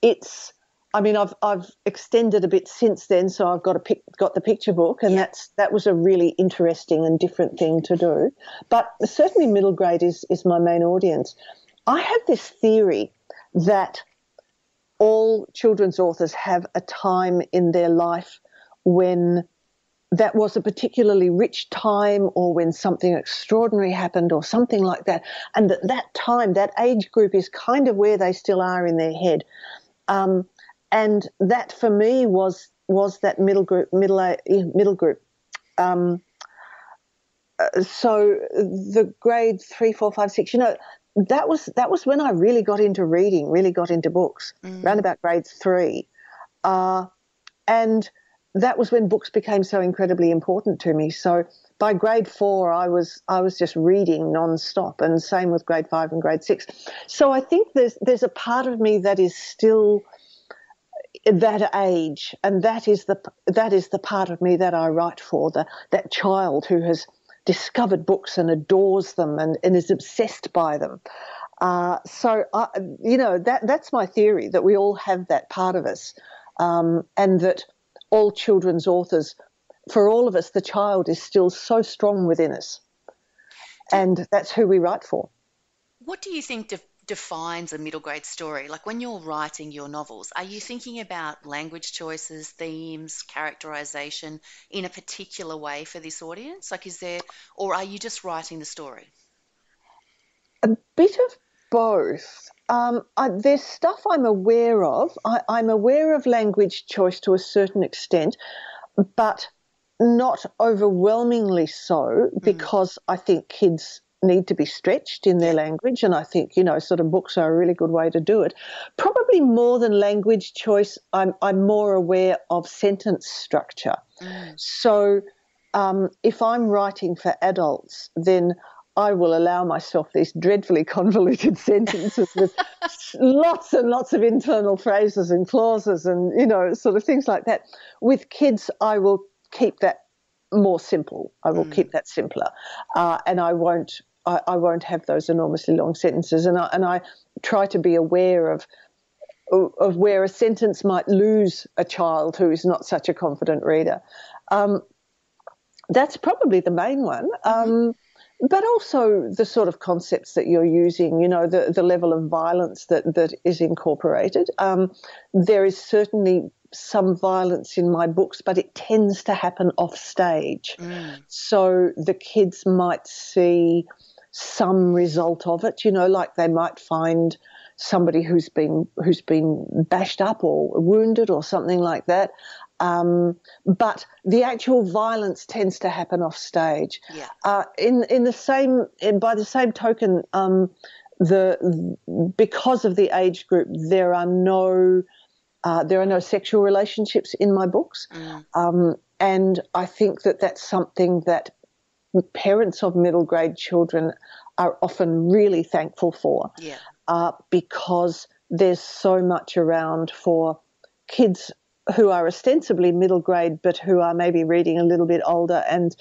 it's, I mean, I've I've extended a bit since then, so I've got a pic, got the picture book, and yeah. that's that was a really interesting and different thing to do. But certainly, middle grade is is my main audience. I have this theory that all children's authors have a time in their life when that was a particularly rich time, or when something extraordinary happened, or something like that, and that that time, that age group, is kind of where they still are in their head. Um, And that for me was was that middle group, middle middle group. Um, so the grade three, four, five, six. You know, that was that was when I really got into reading, really got into books, mm. around about grade three, uh, and that was when books became so incredibly important to me. So by grade four, I was I was just reading nonstop, and same with grade five and grade six. So I think there's there's a part of me that is still that age, and that is the that is the part of me that I write for, the that child who has discovered books and adores them and, and is obsessed by them. Uh, so I, you know that that's my theory, that we all have that part of us, um, and that all children's authors, for all of us, the child is still so strong within us, and that's who we write for. What do you think De- defines a middle grade story? Like when you're writing your novels, are you thinking about language choices, themes, characterization in a particular way for this audience? Like is there, or are you just writing the story? A bit of both. Um, I, there's stuff I'm aware of. I, I'm aware of language choice to a certain extent, but not overwhelmingly so, because mm. I think kids need to be stretched in their language, and I think, you know, sort of books are a really good way to do it. Probably more than language choice, I'm I'm more aware of sentence structure. Mm. So um, if I'm writing for adults, then I will allow myself these dreadfully convoluted sentences with lots and lots of internal phrases and clauses and, you know, sort of things like that. With kids, I will keep that more simple. I will mm. keep that simpler, uh, and I won't. I, I won't have those enormously long sentences. And I and I try to be aware of of where a sentence might lose a child who is not such a confident reader. Um, that's probably the main one. Um, But also the sort of concepts that you're using, you know, the, the level of violence that, that is incorporated. Um, there is certainly some violence in my books, but it tends to happen off stage. Mm. So the kids might see some result of it, you know, like they might find somebody who's been who's been bashed up or wounded or something like that. Um, but the actual violence tends to happen off stage. Yeah. Uh, in in the same in, by the same token, um, the because of the age group, there are no uh, there are no sexual relationships in my books, mm. um, and I think that that's something that parents of middle grade children are often really thankful for. Yeah. Uh, because there's so much around for kids who are ostensibly middle grade but who are maybe reading a little bit older, and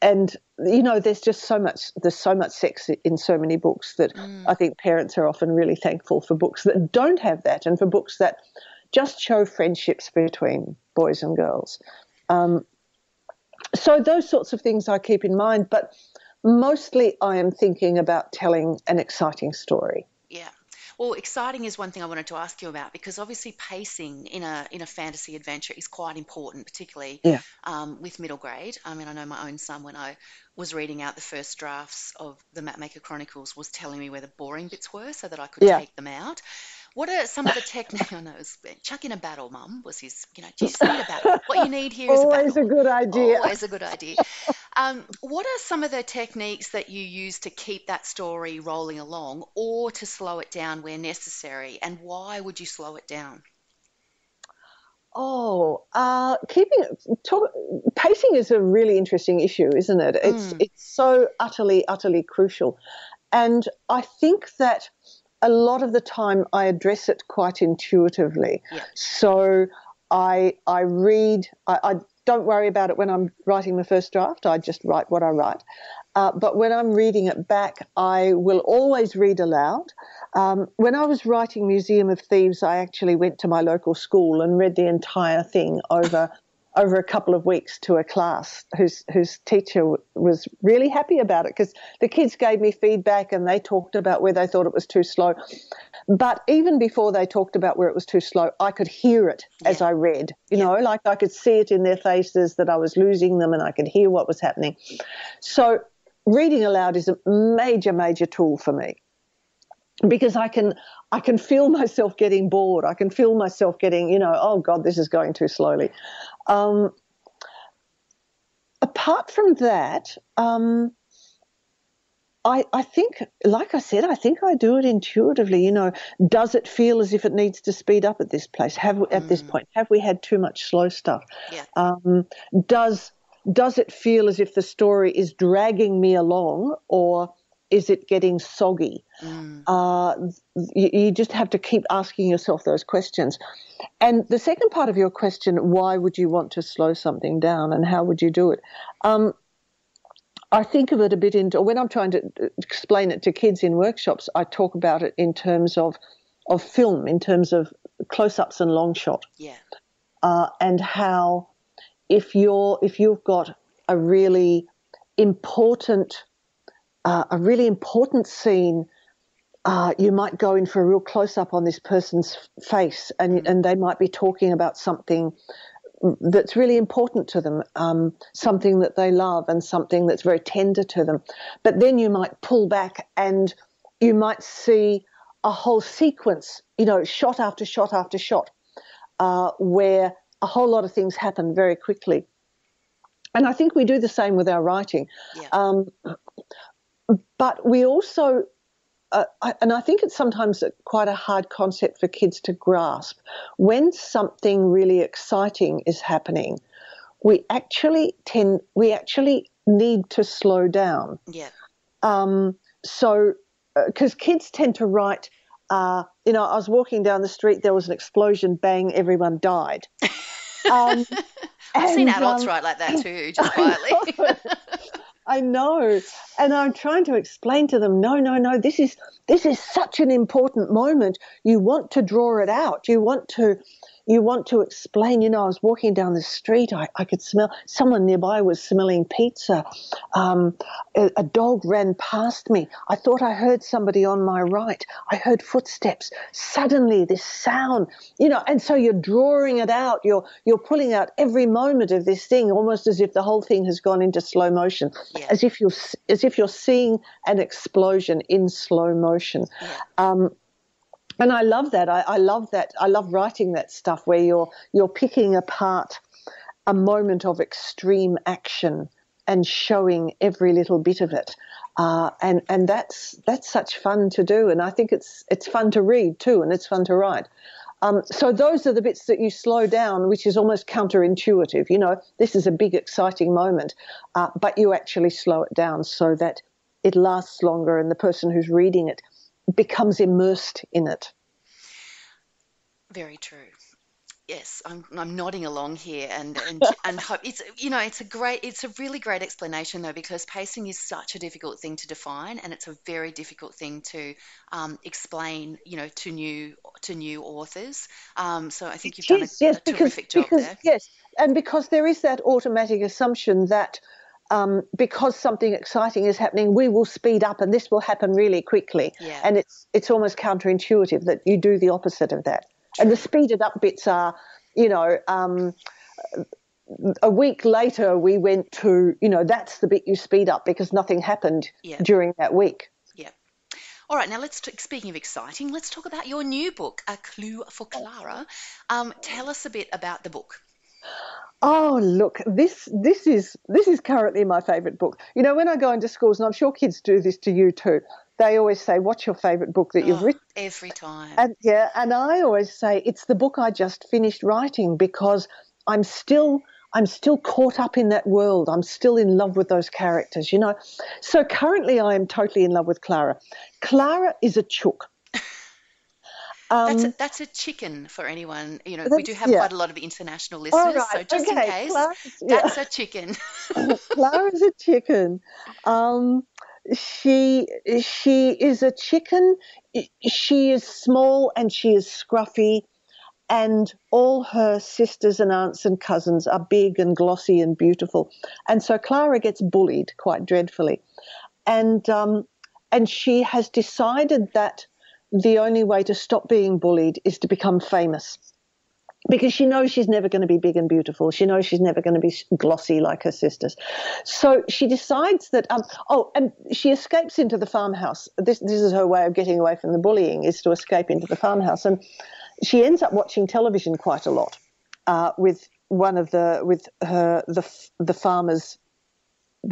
and you know there's just so much there's so much sex in so many books that mm. I think parents are often really thankful for books that don't have that, and for books that just show friendships between boys and girls. Um, so those sorts of things I keep in mind, but mostly I am thinking about telling an exciting story. Yeah. Well, exciting is one thing I wanted to ask you about, because obviously pacing in a in a fantasy adventure is quite important, particularly yeah. um, with middle grade. I mean, I know my own son, when I was reading out the first drafts of the Mapmaker Chronicles, was telling me where the boring bits were so that I could yeah. take them out. What are some of the techniques? I know, it was, chuck in a battle, Mum, was his, you know, just need a battle. What you need here is a battle. Always a good idea. Always a good idea. Um, what are some of the techniques that you use to keep that story rolling along, or to slow it down where necessary, and why would you slow it down? Oh, uh, keeping talk, pacing is a really interesting issue, isn't it? It's mm. it's so utterly, utterly crucial. And I think that a lot of the time I address it quite intuitively. Yeah. So I I read, I, I don't worry about it when I'm writing the first draft. I just write what I write. Uh, but when I'm reading it back, I will always read aloud. Um, when I was writing Museum of Thieves, I actually went to my local school and read the entire thing over over a couple of weeks to a class whose whose teacher was really happy about it, because the kids gave me feedback and they talked about where they thought it was too slow. But even before they talked about where it was too slow, I could hear it yeah. as I read, you yeah. know, like I could see it in their faces that I was losing them, and I could hear what was happening. So reading aloud is a major, major tool for me, because I can I can feel myself getting bored. I can feel myself getting, you know, oh, God, this is going too slowly. Um, apart from that, um, I, I think, like I said, I think I do it intuitively. You know, does it feel as if it needs to speed up at this place? Have we, at mm. this point, have we had too much slow stuff? Yeah. Um, does does it feel as if the story is dragging me along, or is it getting soggy? Mm. Uh, you, you just have to keep asking yourself those questions. And the second part of your question, why would you want to slow something down and how would you do it? Um, I think of it a bit in, when I'm trying to explain it to kids in workshops, I talk about it in terms of, of film, in terms of close-ups and long shot. Yeah. Uh, and how if you're, if you've got a really important Uh, a really important scene, uh, you might go in for a real close-up on this person's face, and, and they might be talking about something that's really important to them, um, something that they love and something that's very tender to them. But then you might pull back and you might see a whole sequence, you know, shot after shot after shot, uh, where a whole lot of things happen very quickly. And I think we do the same with our writing. Yeah. Um, But we also, uh, I, and I think it's sometimes quite a hard concept for kids to grasp, when something really exciting is happening, we actually tend, we actually need to slow down. Yeah. Um, so, because uh, kids tend to write, uh, you know, I was walking down the street, there was an explosion, bang, everyone died. Um, I've and, seen adults um, write like that too, just quietly. I know, and I'm trying to explain to them, no, no, no, this is this is such an important moment. You want to draw it out. You want to you want to explain, you know, I was walking down the street, I, I could smell, someone nearby was smelling pizza. Um, a, a dog ran past me. I thought I heard somebody on my right. I heard footsteps. Suddenly this sound, you know, and so you're drawing it out. You're, you're pulling out every moment of this thing, almost as if the whole thing has gone into slow motion, yeah. as if you're, as if you're seeing an explosion in slow motion. Yeah. Um, And I love that. I, I love that. I love writing that stuff where you're you're picking apart a moment of extreme action and showing every little bit of it. Uh, and and that's that's such fun to do. And I think it's it's fun to read too, and it's fun to write. Um, so those are the bits that you slow down, which is almost counterintuitive. You know, this is a big, exciting moment, uh, but you actually slow it down so that it lasts longer, and the person who's reading it becomes immersed in it. Very true. Yes, I'm, I'm nodding along here, and and, and hope it's you know it's a great it's a really great explanation though, because pacing is such a difficult thing to define, and it's a very difficult thing to um, explain you know to new to new authors. Um, so I think you've done a, yes, a terrific because, job because, there. Yes, and because there is that automatic assumption that. Um, because something exciting is happening, we will speed up and this will happen really quickly. Yeah. And it's it's almost counterintuitive that you do the opposite of that. True. And the speeded up bits are, you know, um, a week later we went to, you know, that's the bit you speed up because nothing happened yeah. during that week. Yeah. All right, now let's t- speaking of exciting, let's talk about your new book, A Clue for Clara. Um, tell us a bit about the book. Oh, look, this this is this is currently my favourite book. You know, when I go into schools, and I'm sure kids do this to you too, they always say, what's your favourite book that you've oh, written? Every time. And, yeah, and I always say it's the book I just finished writing because I'm still I'm still caught up in that world. I'm still in love with those characters, you know. So currently I am totally in love with Clara. Clara is a chook. Um, that's, a, that's a chicken for anyone. You know, we do have yeah. quite a lot of international listeners, right, so just okay, in case, Clara's, yeah. that's a chicken. Clara's a chicken. Um, she she is a chicken. She is small and she is scruffy, and all her sisters and aunts and cousins are big and glossy and beautiful. And so Clara gets bullied quite dreadfully, and um, and she has decided that the only way to stop being bullied is to become famous, because she knows she's never going to be big and beautiful. She knows she's never going to be glossy like her sisters. So she decides that, um, oh, and she escapes into the farmhouse. This, this is her way of getting away from the bullying, is to escape into the farmhouse. And she ends up watching television quite a lot uh, with one of the, with her, the, the farmer's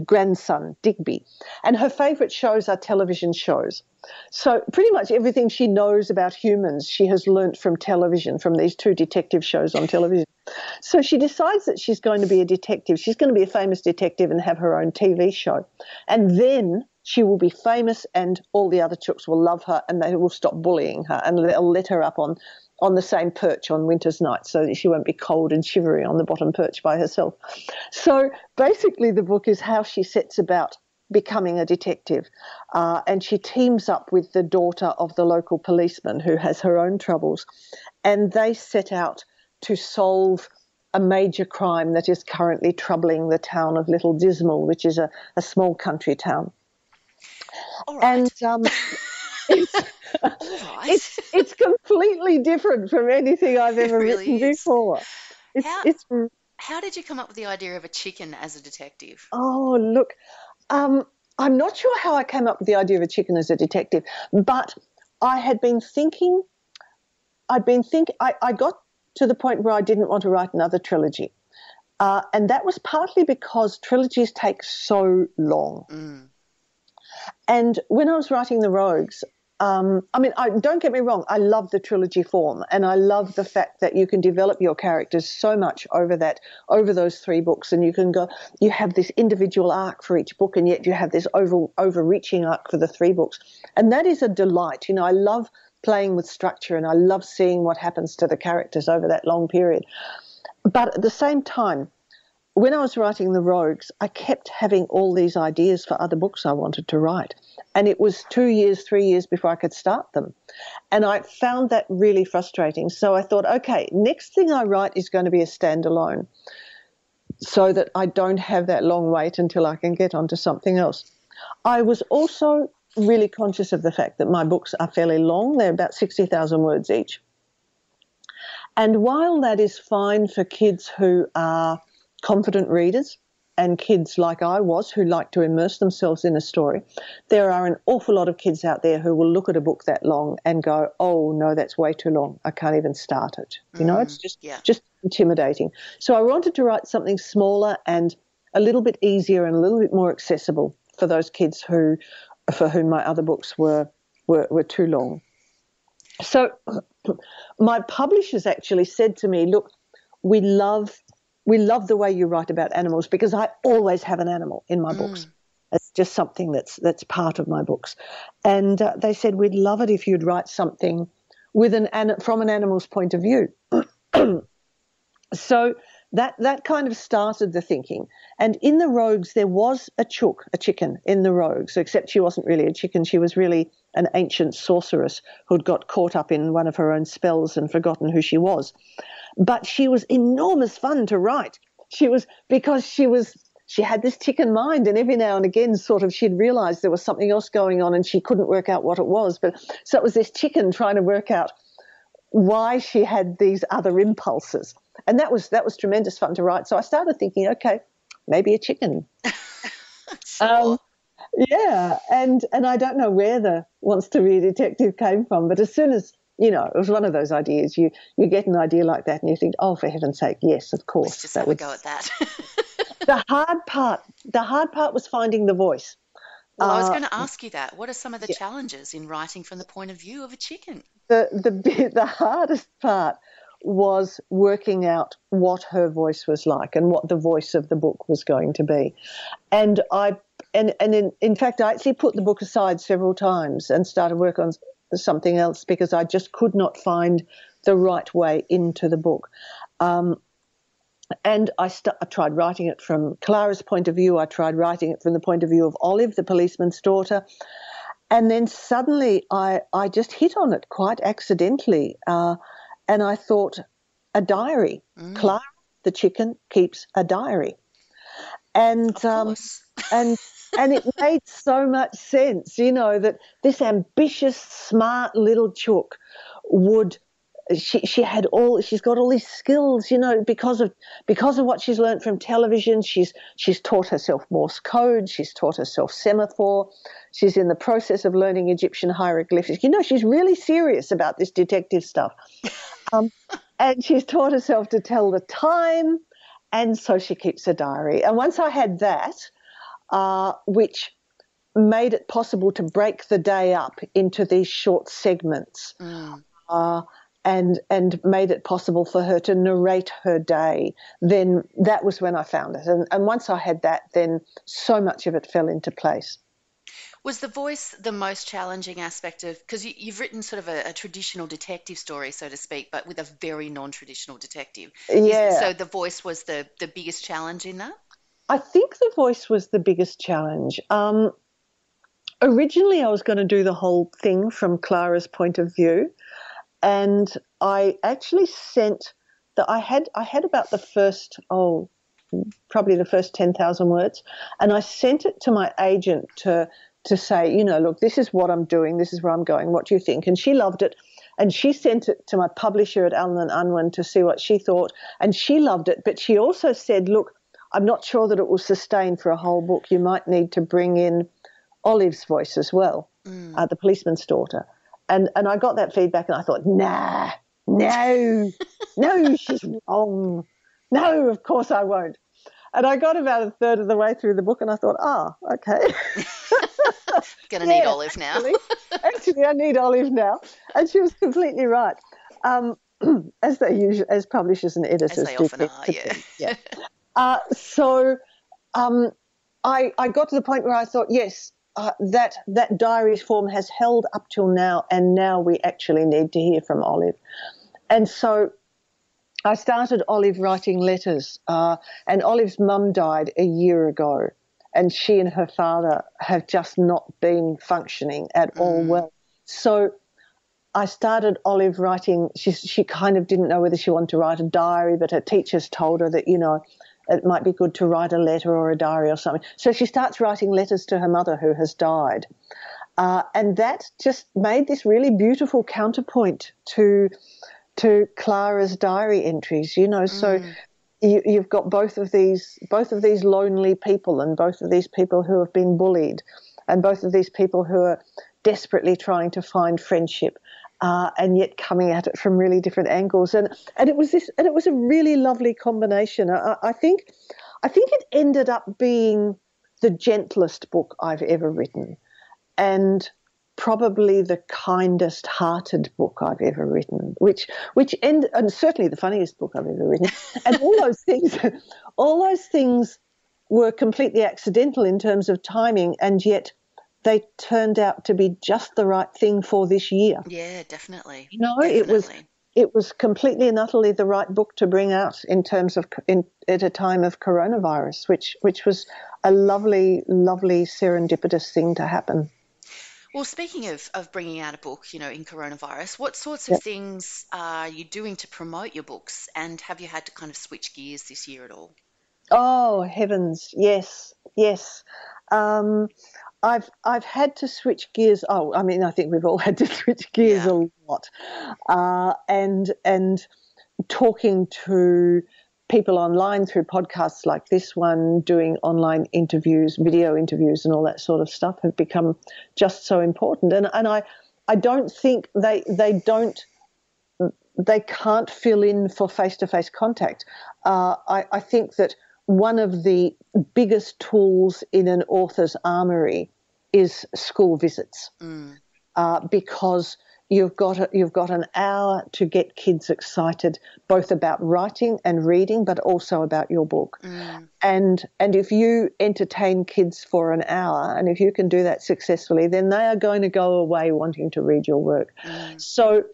grandson, Digby. And her favourite shows are television shows. So pretty much everything she knows about humans she has learnt from television, from these two detective shows on television. So she decides that she's going to be a detective. She's going to be a famous detective and have her own T V show. And then she will be famous and all the other chooks will love her and they will stop bullying her, and they'll let her up on, on the same perch on winter's night so that she won't be cold and shivery on the bottom perch by herself. So basically the book is how she sets about becoming a detective, uh, and she teams up with the daughter of the local policeman who has her own troubles, and they set out to solve a major crime that is currently troubling the town of Little Dismal, which is a, a small country town. All right. And um, it's, right. it's it's completely different from anything I've ever really written is. before. It's, how, it's, how did you come up with the idea of a chicken as a detective? Oh, look. Um, I'm not sure how I came up with the idea of a chicken as a detective, but I had been thinking, I'd been thinking, I, I got to the point where I didn't want to write another trilogy. Uh, and that was partly because trilogies take so long. Mm. And when I was writing The Rogues, um, I mean, I, don't get me wrong, I love the trilogy form, and I love the fact that you can develop your characters so much over that, over those three books, and you can go, you have this individual arc for each book, and yet you have this over, overreaching arc for the three books. And that is a delight. You know, I love playing with structure, and I love seeing what happens to the characters over that long period. But at the same time, when I was writing The Rogues, I kept having all these ideas for other books I wanted to write. And it was two years, three years before I could start them. And I found that really frustrating. So I thought, okay, next thing I write is going to be a standalone so that I don't have that long wait until I can get onto something else. I was also really conscious of the fact that my books are fairly long. They're about sixty thousand words each. And while that is fine for kids who are confident readers and kids like I was who like to immerse themselves in a story, there are an awful lot of kids out there who will look at a book that long and go, oh, no, that's way too long. I can't even start it. You mm, know, it's just, yeah. just intimidating. So I wanted to write something smaller and a little bit easier and a little bit more accessible for those kids who, for whom my other books were, were, were too long. So my publishers actually said to me, look, we love we love the way you write about animals, because I always have an animal in my mm. books. It's just something that's that's part of my books. And uh, they said, we'd love it if you'd write something with an, an from an animal's point of view. So that that kind of started the thinking. And in The Rogues, there was a chook, a chicken in The Rogues, except she wasn't really a chicken. She was really an ancient sorceress who'd got caught up in one of her own spells and forgotten who she was. But she was enormous fun to write. She was, because she was, she had this chicken mind, and every now and again sort of she'd realized there was something else going on and she couldn't work out what it was. But so it was this chicken trying to work out why she had these other impulses. And that was that was tremendous fun to write. So I started thinking, okay, maybe a chicken. Sure. Um, yeah, and and I don't know where the wants to be a detective came from, but as soon as, you know, it was one of those ideas. You you get an idea like that and you think, oh, for heaven's sake, yes, of course. Let's just that have would... a go at that. The hard part, the hard part was finding the voice. Well, I was going to ask you that. What are some of the yeah. challenges in writing from the point of view of a chicken? The the the hardest part was working out what her voice was like and what the voice of the book was going to be. And I and and in, in fact, I actually put the book aside several times and started work on something else because I just could not find the right way into the book. Um, and I, st- I tried writing it from Clara's point of view. I tried writing it from the point of view of Olive, the policeman's daughter. And then suddenly I, I just hit on it quite accidentally. Uh, and I thought, a diary. Mm. Clara, the chicken, keeps a diary. And um, and and it made so much sense, you know, that this ambitious, smart little chook would she she had all she's got all these skills, you know, because of because of what she's learned from television. She's she's taught herself Morse code, she's taught herself semaphore, she's in the process of learning Egyptian hieroglyphics. You know, she's really serious about this detective stuff. Um, and she's taught herself to tell the time, and so she keeps a diary. And once I had that, uh, which made it possible to break the day up into these short segments, mm. uh, and and made it possible for her to narrate her day, then that was when I found it. And, and once I had that, then so much of it fell into place. Was the voice the most challenging aspect of, because you, you've written sort of a, a traditional detective story, so to speak, but with a very non-traditional detective. Yeah. So the voice was the, the biggest challenge in that? I think the voice was the biggest challenge. Um, originally I was going to do the whole thing from Clara's point of view. And I actually sent that I had I had about the first oh probably the first ten thousand words, and I sent it to my agent to to say, you know, look, this is what I'm doing, this is where I'm going, what do you think? And she loved it, and she sent it to my publisher at Allen and Unwin to see what she thought, and she loved it, but she also said, look, I'm not sure that it will sustain for a whole book. You might need to bring in Olive's voice as well, mm. uh, the policeman's daughter. And and I got that feedback and I thought, nah, no, no, she's wrong. No, of course I won't. And I got about a third of the way through the book and I thought, ah, oh, okay. Going to yeah, need Olive now. actually, actually, I need Olive now. And she was completely right, um, as they usually, as publishers and editors as they do. Often are, yeah. yeah. Uh, so um, I I got to the point where I thought, yes, Uh, that that diary form has held up till now, and now we actually need to hear from Olive. And so I started Olive writing letters, uh, and Olive's mum died a year ago, and she and her father have just not been functioning at all mm. well. So I started Olive writing. She, she kind of didn't know whether she wanted to write a diary, but her teachers told her that, you know, it might be good to write a letter or a diary or something. So she starts writing letters to her mother who has died. Uh, and that just made this really beautiful counterpoint to to Clara's diary entries, you know. Mm. So you, you've got both of these both of these lonely people, and both of these people who have been bullied, and both of these people who are desperately trying to find friendship, uh, and yet coming at it from really different angles. And and it was this, and it was a really lovely combination. I, I think I think it ended up being the gentlest book I've ever written, and probably the kindest-hearted book I've ever written, which which end, and certainly the funniest book I've ever written. And all those things, all those things were completely accidental in terms of timing, and yet they turned out to be just the right thing for this year. Yeah, definitely. You know, definitely. it was it was completely and utterly the right book to bring out in terms of in, at a time of coronavirus, which which was a lovely, lovely serendipitous thing to happen. Well, speaking of, of bringing out a book, you know, in coronavirus, what sorts of yep. things are you doing to promote your books, and have you had to kind of switch gears this year at all? Oh, heavens, yes, yes. Um, I've I've had to switch gears. Oh, I mean, I think we've all had to switch gears yeah. a lot, uh, and and talking to people online through podcasts like this one, doing online interviews, video interviews and all that sort of stuff have become just so important. And and I, I don't think they they don't they can't fill in for face-to-face contact. Uh, I, I think that one of the biggest tools in an author's armoury is school visits mm. uh, because You've got a, you've got an hour to get kids excited, both about writing and reading, but also about your book. Mm. And and if you entertain kids for an hour, and if you can do that successfully, then they are going to go away wanting to read your work. Mm. So,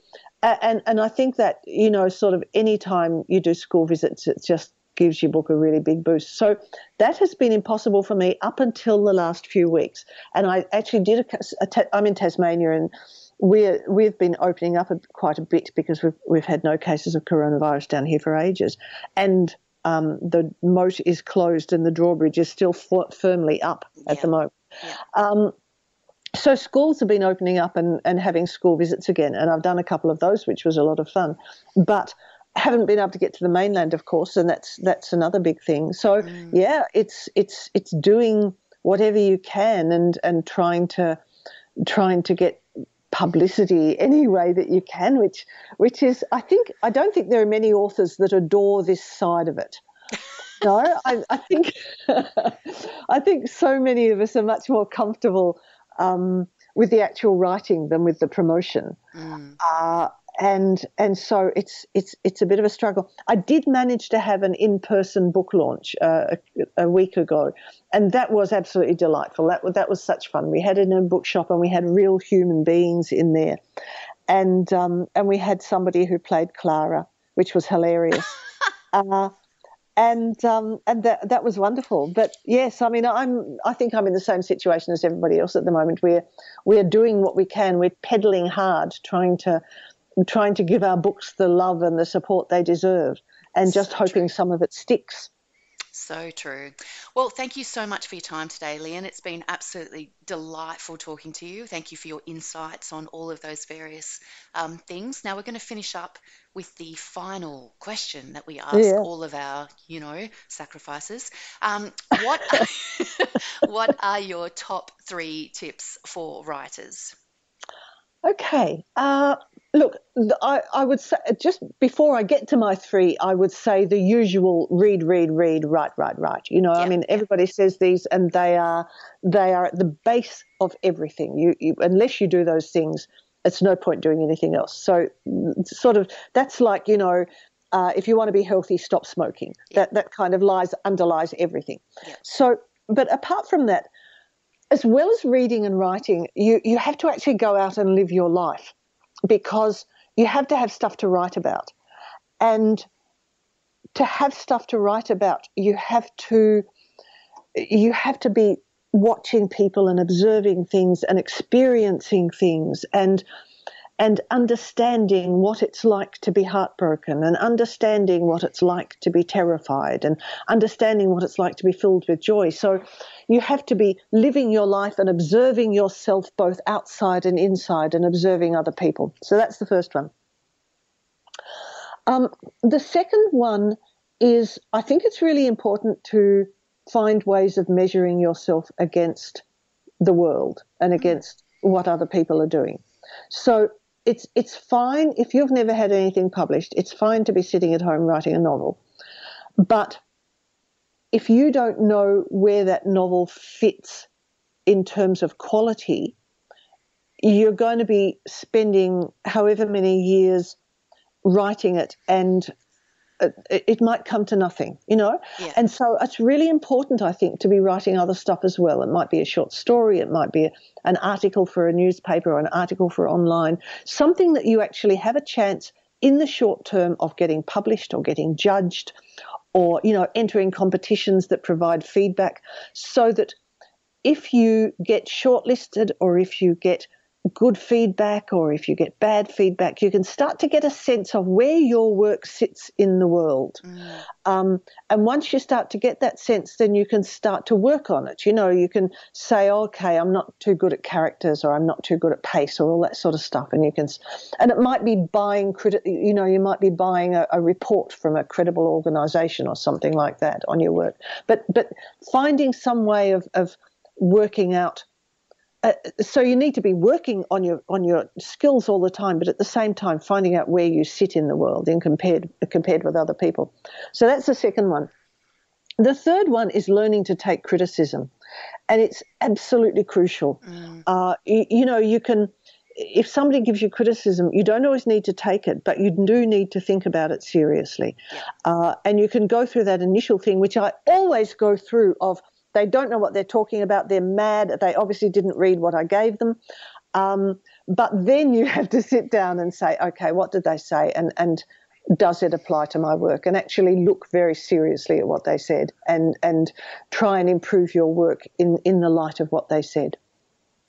and and I think that, you know, sort of any time you do school visits, it just gives your book a really big boost. So that has been impossible for me up until the last few weeks. And I actually did a, a, I'm in Tasmania, and We're, we've been opening up a, quite a bit because we've, we've had no cases of coronavirus down here for ages, and um, the moat is closed and the drawbridge is still f- firmly up at yeah. the moment. Yeah. Um, so schools have been opening up and, and having school visits again, and I've done a couple of those, which was a lot of fun, but haven't been able to get to the mainland, of course, and that's that's another big thing. So mm. yeah, it's it's it's doing whatever you can and and trying to trying to get publicity any way that you can, which which is, I think, I don't think there are many authors that adore this side of it. No, I, I think I think so many of us are much more comfortable um, with the actual writing than with the promotion, mm. uh, and and so it's it's it's a bit of a struggle. I did manage to have an in-person book launch uh, a, a week ago, and that was absolutely delightful. That that was such fun. We had it in a bookshop, and we had real human beings in there, and um, and we had somebody who played Clara, which was hilarious, uh, and um, and that that was wonderful. But yes, I mean, I'm I think I'm in the same situation as everybody else at the moment. We're we're doing what we can. We're peddling hard, trying to trying to give our books the love and the support they deserve, and just so hoping true. Some of it sticks. So true. Well, thank you so much for your time today, Lian. It's been absolutely delightful talking to you. Thank you for your insights on all of those various um, things. Now we're going to finish up with the final question that we ask yeah. all of our, you know, sacrifices. Um, what what are your top three tips for writers? Okay. Uh, look, I, I would say, just before I get to my three, I would say the usual read, read, read, write, write, write. You know, yeah, I mean, yeah. everybody says these, and they are they are at the base of everything. You, you unless you do those things, it's no point doing anything else. So sort of that's like, you know, uh, if you want to be healthy, stop smoking. Yeah. That that kind of lies underlies everything. Yeah. So, but apart from that, as well as reading and writing, you, you have to actually go out and live your life, because you have to have stuff to write about. And to have stuff to write about, you have to you have to be watching people and observing things and experiencing things and and understanding what it's like to be heartbroken and understanding what it's like to be terrified and understanding what it's like to be filled with joy. So you have to be living your life and observing yourself both outside and inside and observing other people. So that's the first one. Um, the second one is, I think it's really important to find ways of measuring yourself against the world and against what other people are doing. So it's it's fine if you've never had anything published, it's fine to be sitting at home writing a novel. But if you don't know where that novel fits in terms of quality, you're going to be spending however many years writing it and it might come to nothing, you know? Yeah. And so it's really important, I think, to be writing other stuff as well. It might be a short story. It might be a, an article for a newspaper or an article for online, something that you actually have a chance in the short term of getting published or getting judged or, you know, entering competitions that provide feedback so that if you get shortlisted or if you get good feedback or if you get bad feedback, you can start to get a sense of where your work sits in the world. Mm. Um, and once you start to get that sense, then you can start to work on it. You know, you can say, okay, I'm not too good at characters or I'm not too good at pace or all that sort of stuff. And you can, and it might be buying, criti- you know, you might be buying a, a report from a credible organisation or something like that on your work. But, but finding some way of, of working out. Uh, so you need to be working on your on your skills all the time, but at the same time finding out where you sit in the world and compared compared with other people. So that's the second one. The third one is learning to take criticism, and it's absolutely crucial. Mm. Uh, you, you know, you can if somebody gives you criticism, you don't always need to take it, but you do need to think about it seriously. Yeah. Uh, and you can go through that initial thing, which I always go through of. They don't know what they're talking about. They're mad. They obviously didn't read what I gave them. Um, but then you have to sit down and say, okay, what did they say and, and does it apply to my work? And actually look very seriously at what they said and, and try and improve your work in, in the light of what they said.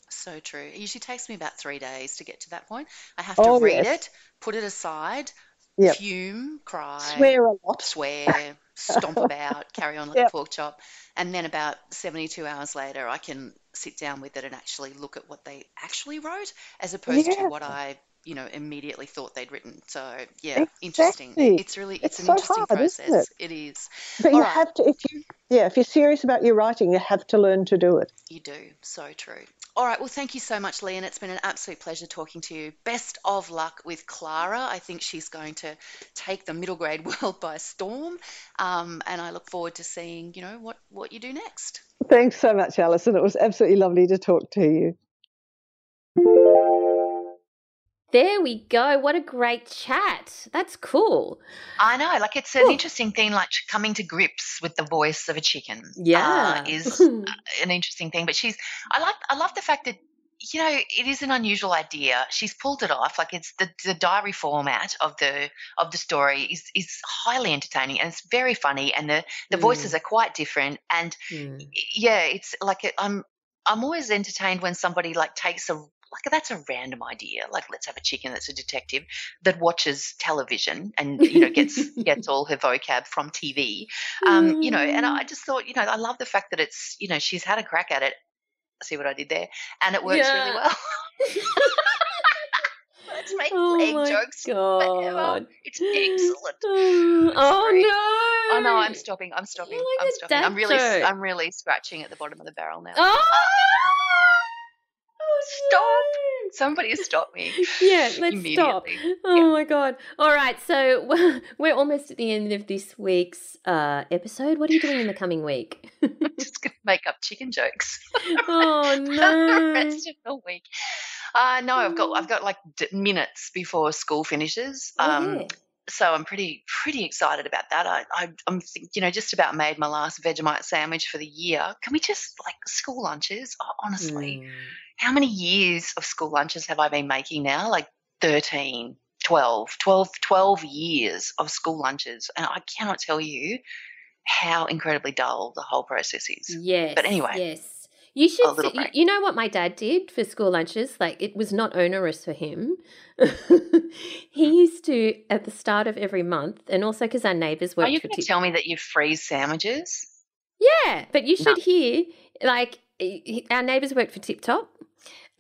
So true. It usually takes me about three days to get to that point. I have to oh, read yes. it, put it aside, yep. fume, cry. Swear a lot. Swear. Stomp about, carry on like yep. a pork chop, and then about seventy-two hours later I can sit down with it and actually look at what they actually wrote as opposed yeah. to what I, you know, immediately thought they'd written. So, yeah, exactly. Interesting. It's really it's, it's an so interesting hard, process. Isn't it? It is. But All you right. have to if you yeah, if you're serious about your writing, you have to learn to do it. You do. So true. All right, well, thank you so much, Lian. It's been an absolute pleasure talking to you. Best of luck with Clara. I think she's going to take the middle grade world by storm, um, and I look forward to seeing, you know, what, what you do next. Thanks so much, Alison. It was absolutely lovely to talk to you. There we go. What a great chat. That's cool. I know. Like, it's an Ooh. interesting thing, like coming to grips with the voice of a chicken. Yeah. Uh, is an interesting thing. But she's, I like, I love the fact that, you know, it is an unusual idea. She's pulled it off. Like, it's the, the diary format of the, of the story is, is highly entertaining and it's very funny. And the, the mm. voices are quite different. And mm. yeah, it's like, I'm, I'm always entertained when somebody like takes a, like that's a random idea. Like, let's have a chicken that's a detective that watches television and, you know, gets gets all her vocab from T V, um, mm. you know. And I just thought, you know, I love the fact that it's, you know, she's had a crack at it. See what I did there? And it works yeah. really well. Let's make oh egg jokes God. forever. It's excellent. Oh, oh no! Oh no! I'm stopping. I'm stopping. Like I'm stopping. I'm really, joke. I'm really scratching at the bottom of the barrel now. Oh! Stop. Somebody stop me. Yeah, let's stop. Oh, yeah. my God. All right, so we're almost at the end of this week's uh, episode. What are you doing in the coming week? I'm just going to make up chicken jokes. Oh, no. For the rest of the week. Uh, no, I've got I've got like minutes before school finishes. Um, oh, yeah. So I'm pretty pretty excited about that. I, I I'm you know just about made my last Vegemite sandwich for the year. Can we just like school lunches? Oh, honestly, mm. how many years of school lunches have I been making now? Like thirteen. twelve, twelve, twelve years of school lunches, and I cannot tell you how incredibly dull the whole process is. Yes. But anyway. Yes. You should. A little break. You know what my dad did for school lunches? Like, it was not onerous for him. He used to, at the start of every month, and also because our neighbours worked. Are you going to tell me that you freeze sandwiches? Yeah, but you should no. hear, like, our neighbours worked for Tip Top.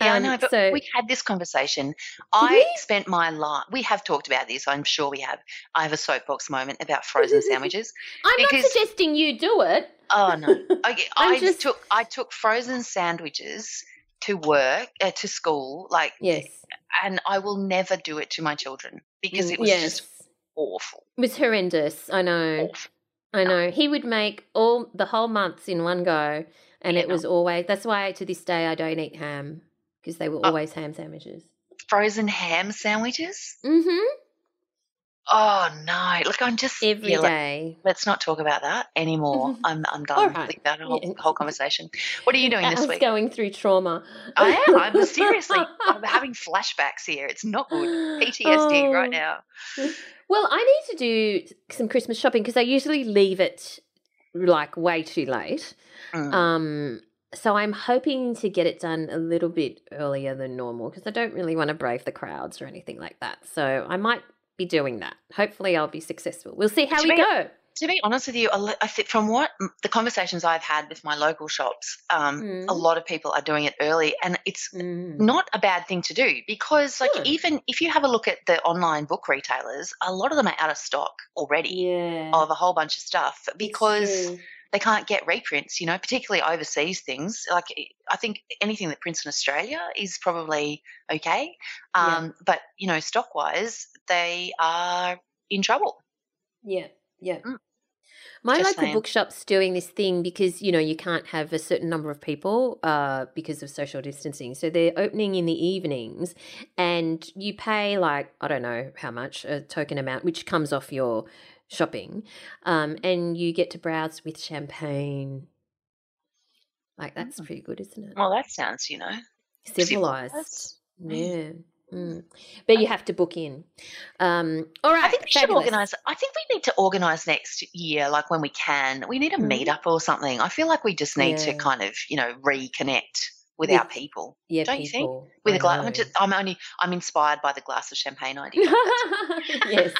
Yeah, um, I know, but so, we've had this conversation. I we? spent my life – we have talked about this. I'm sure we have. I have a soapbox moment about frozen sandwiches. I'm because, not suggesting you do it. Oh, no. Okay, I just took I took frozen sandwiches to work uh, – to school, like, yes. And I will never do it to my children because it was yes. just awful. It was horrendous. I know. Awful. I know. No. He would make all the whole months in one go, and yeah, it was no. always – that's why to this day I don't eat ham. Because they were always oh, ham sandwiches. Frozen ham sandwiches? Mm-hmm. Oh, no. Look, I'm just... Every yeah, day. Let, let's not talk about that anymore. I'm I'm done with right. that whole, yeah. whole conversation. What are you doing I this week? I was going through trauma. I am. I'm seriously... I'm having flashbacks here. It's not good. P T S D oh. right now. Well, I need to do some Christmas shopping because I usually leave it, like, way too late. Mm. Um. So I'm hoping to get it done a little bit earlier than normal because I don't really want to brave the crowds or anything like that. So I might be doing that. Hopefully I'll be successful. We'll see how we go. To be honest with you, I think from what the conversations I've had with my local shops, um, mm. a lot of people are doing it early, and it's mm. not a bad thing to do because, like, mm. even if you have a look at the online book retailers, a lot of them are out of stock already yeah. of a whole bunch of stuff because they can't get reprints, you know, particularly overseas things. Like, I think anything that prints in Australia is probably okay. Um, yeah. But, you know, stock-wise, they are in trouble. Yeah, yeah. Mm. My Just local saying. bookshop's doing this thing because, you know, you can't have a certain number of people uh, because of social distancing. So they're opening in the evenings and you pay, like, I don't know how much, a token amount, which comes off your shopping, um, and you get to browse with champagne. Like, that's mm. pretty good, isn't it? Well, that sounds, you know, civilised. Yeah. Mm. But you have to book in. Um, all right. I think we fabulous. should organise. I think we need to organise next year, like when we can. We need a mm. meetup or something. I feel like we just need yeah. to kind of, you know, reconnect with, with our people. Yeah, don't people. you think? With a glass. I'm, just, I'm only. I'm inspired by the glass of champagne idea. Yes.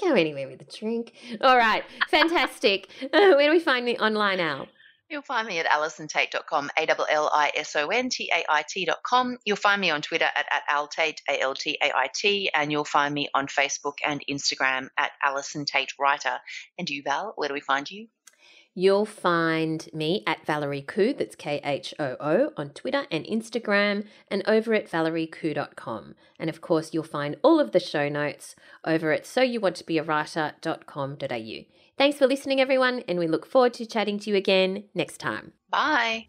Go anywhere with a drink. All right. Fantastic. Where do we find me online now? You'll find me at alison tait dot com, A L L I S O N T A I T dot com. You'll find me on Twitter at, at altait, A L T A I T, and you'll find me on Facebook and Instagram at Alison Tate Writer. And you, Val, where do we find you? You'll find me at Valerie Khoo, that's K H O O, on Twitter and Instagram, and over at valerie khoo dot com. And, of course, you'll find all of the show notes over at so you want to be a writer dot com dot a u. Thanks for listening, everyone, and we look forward to chatting to you again next time. Bye.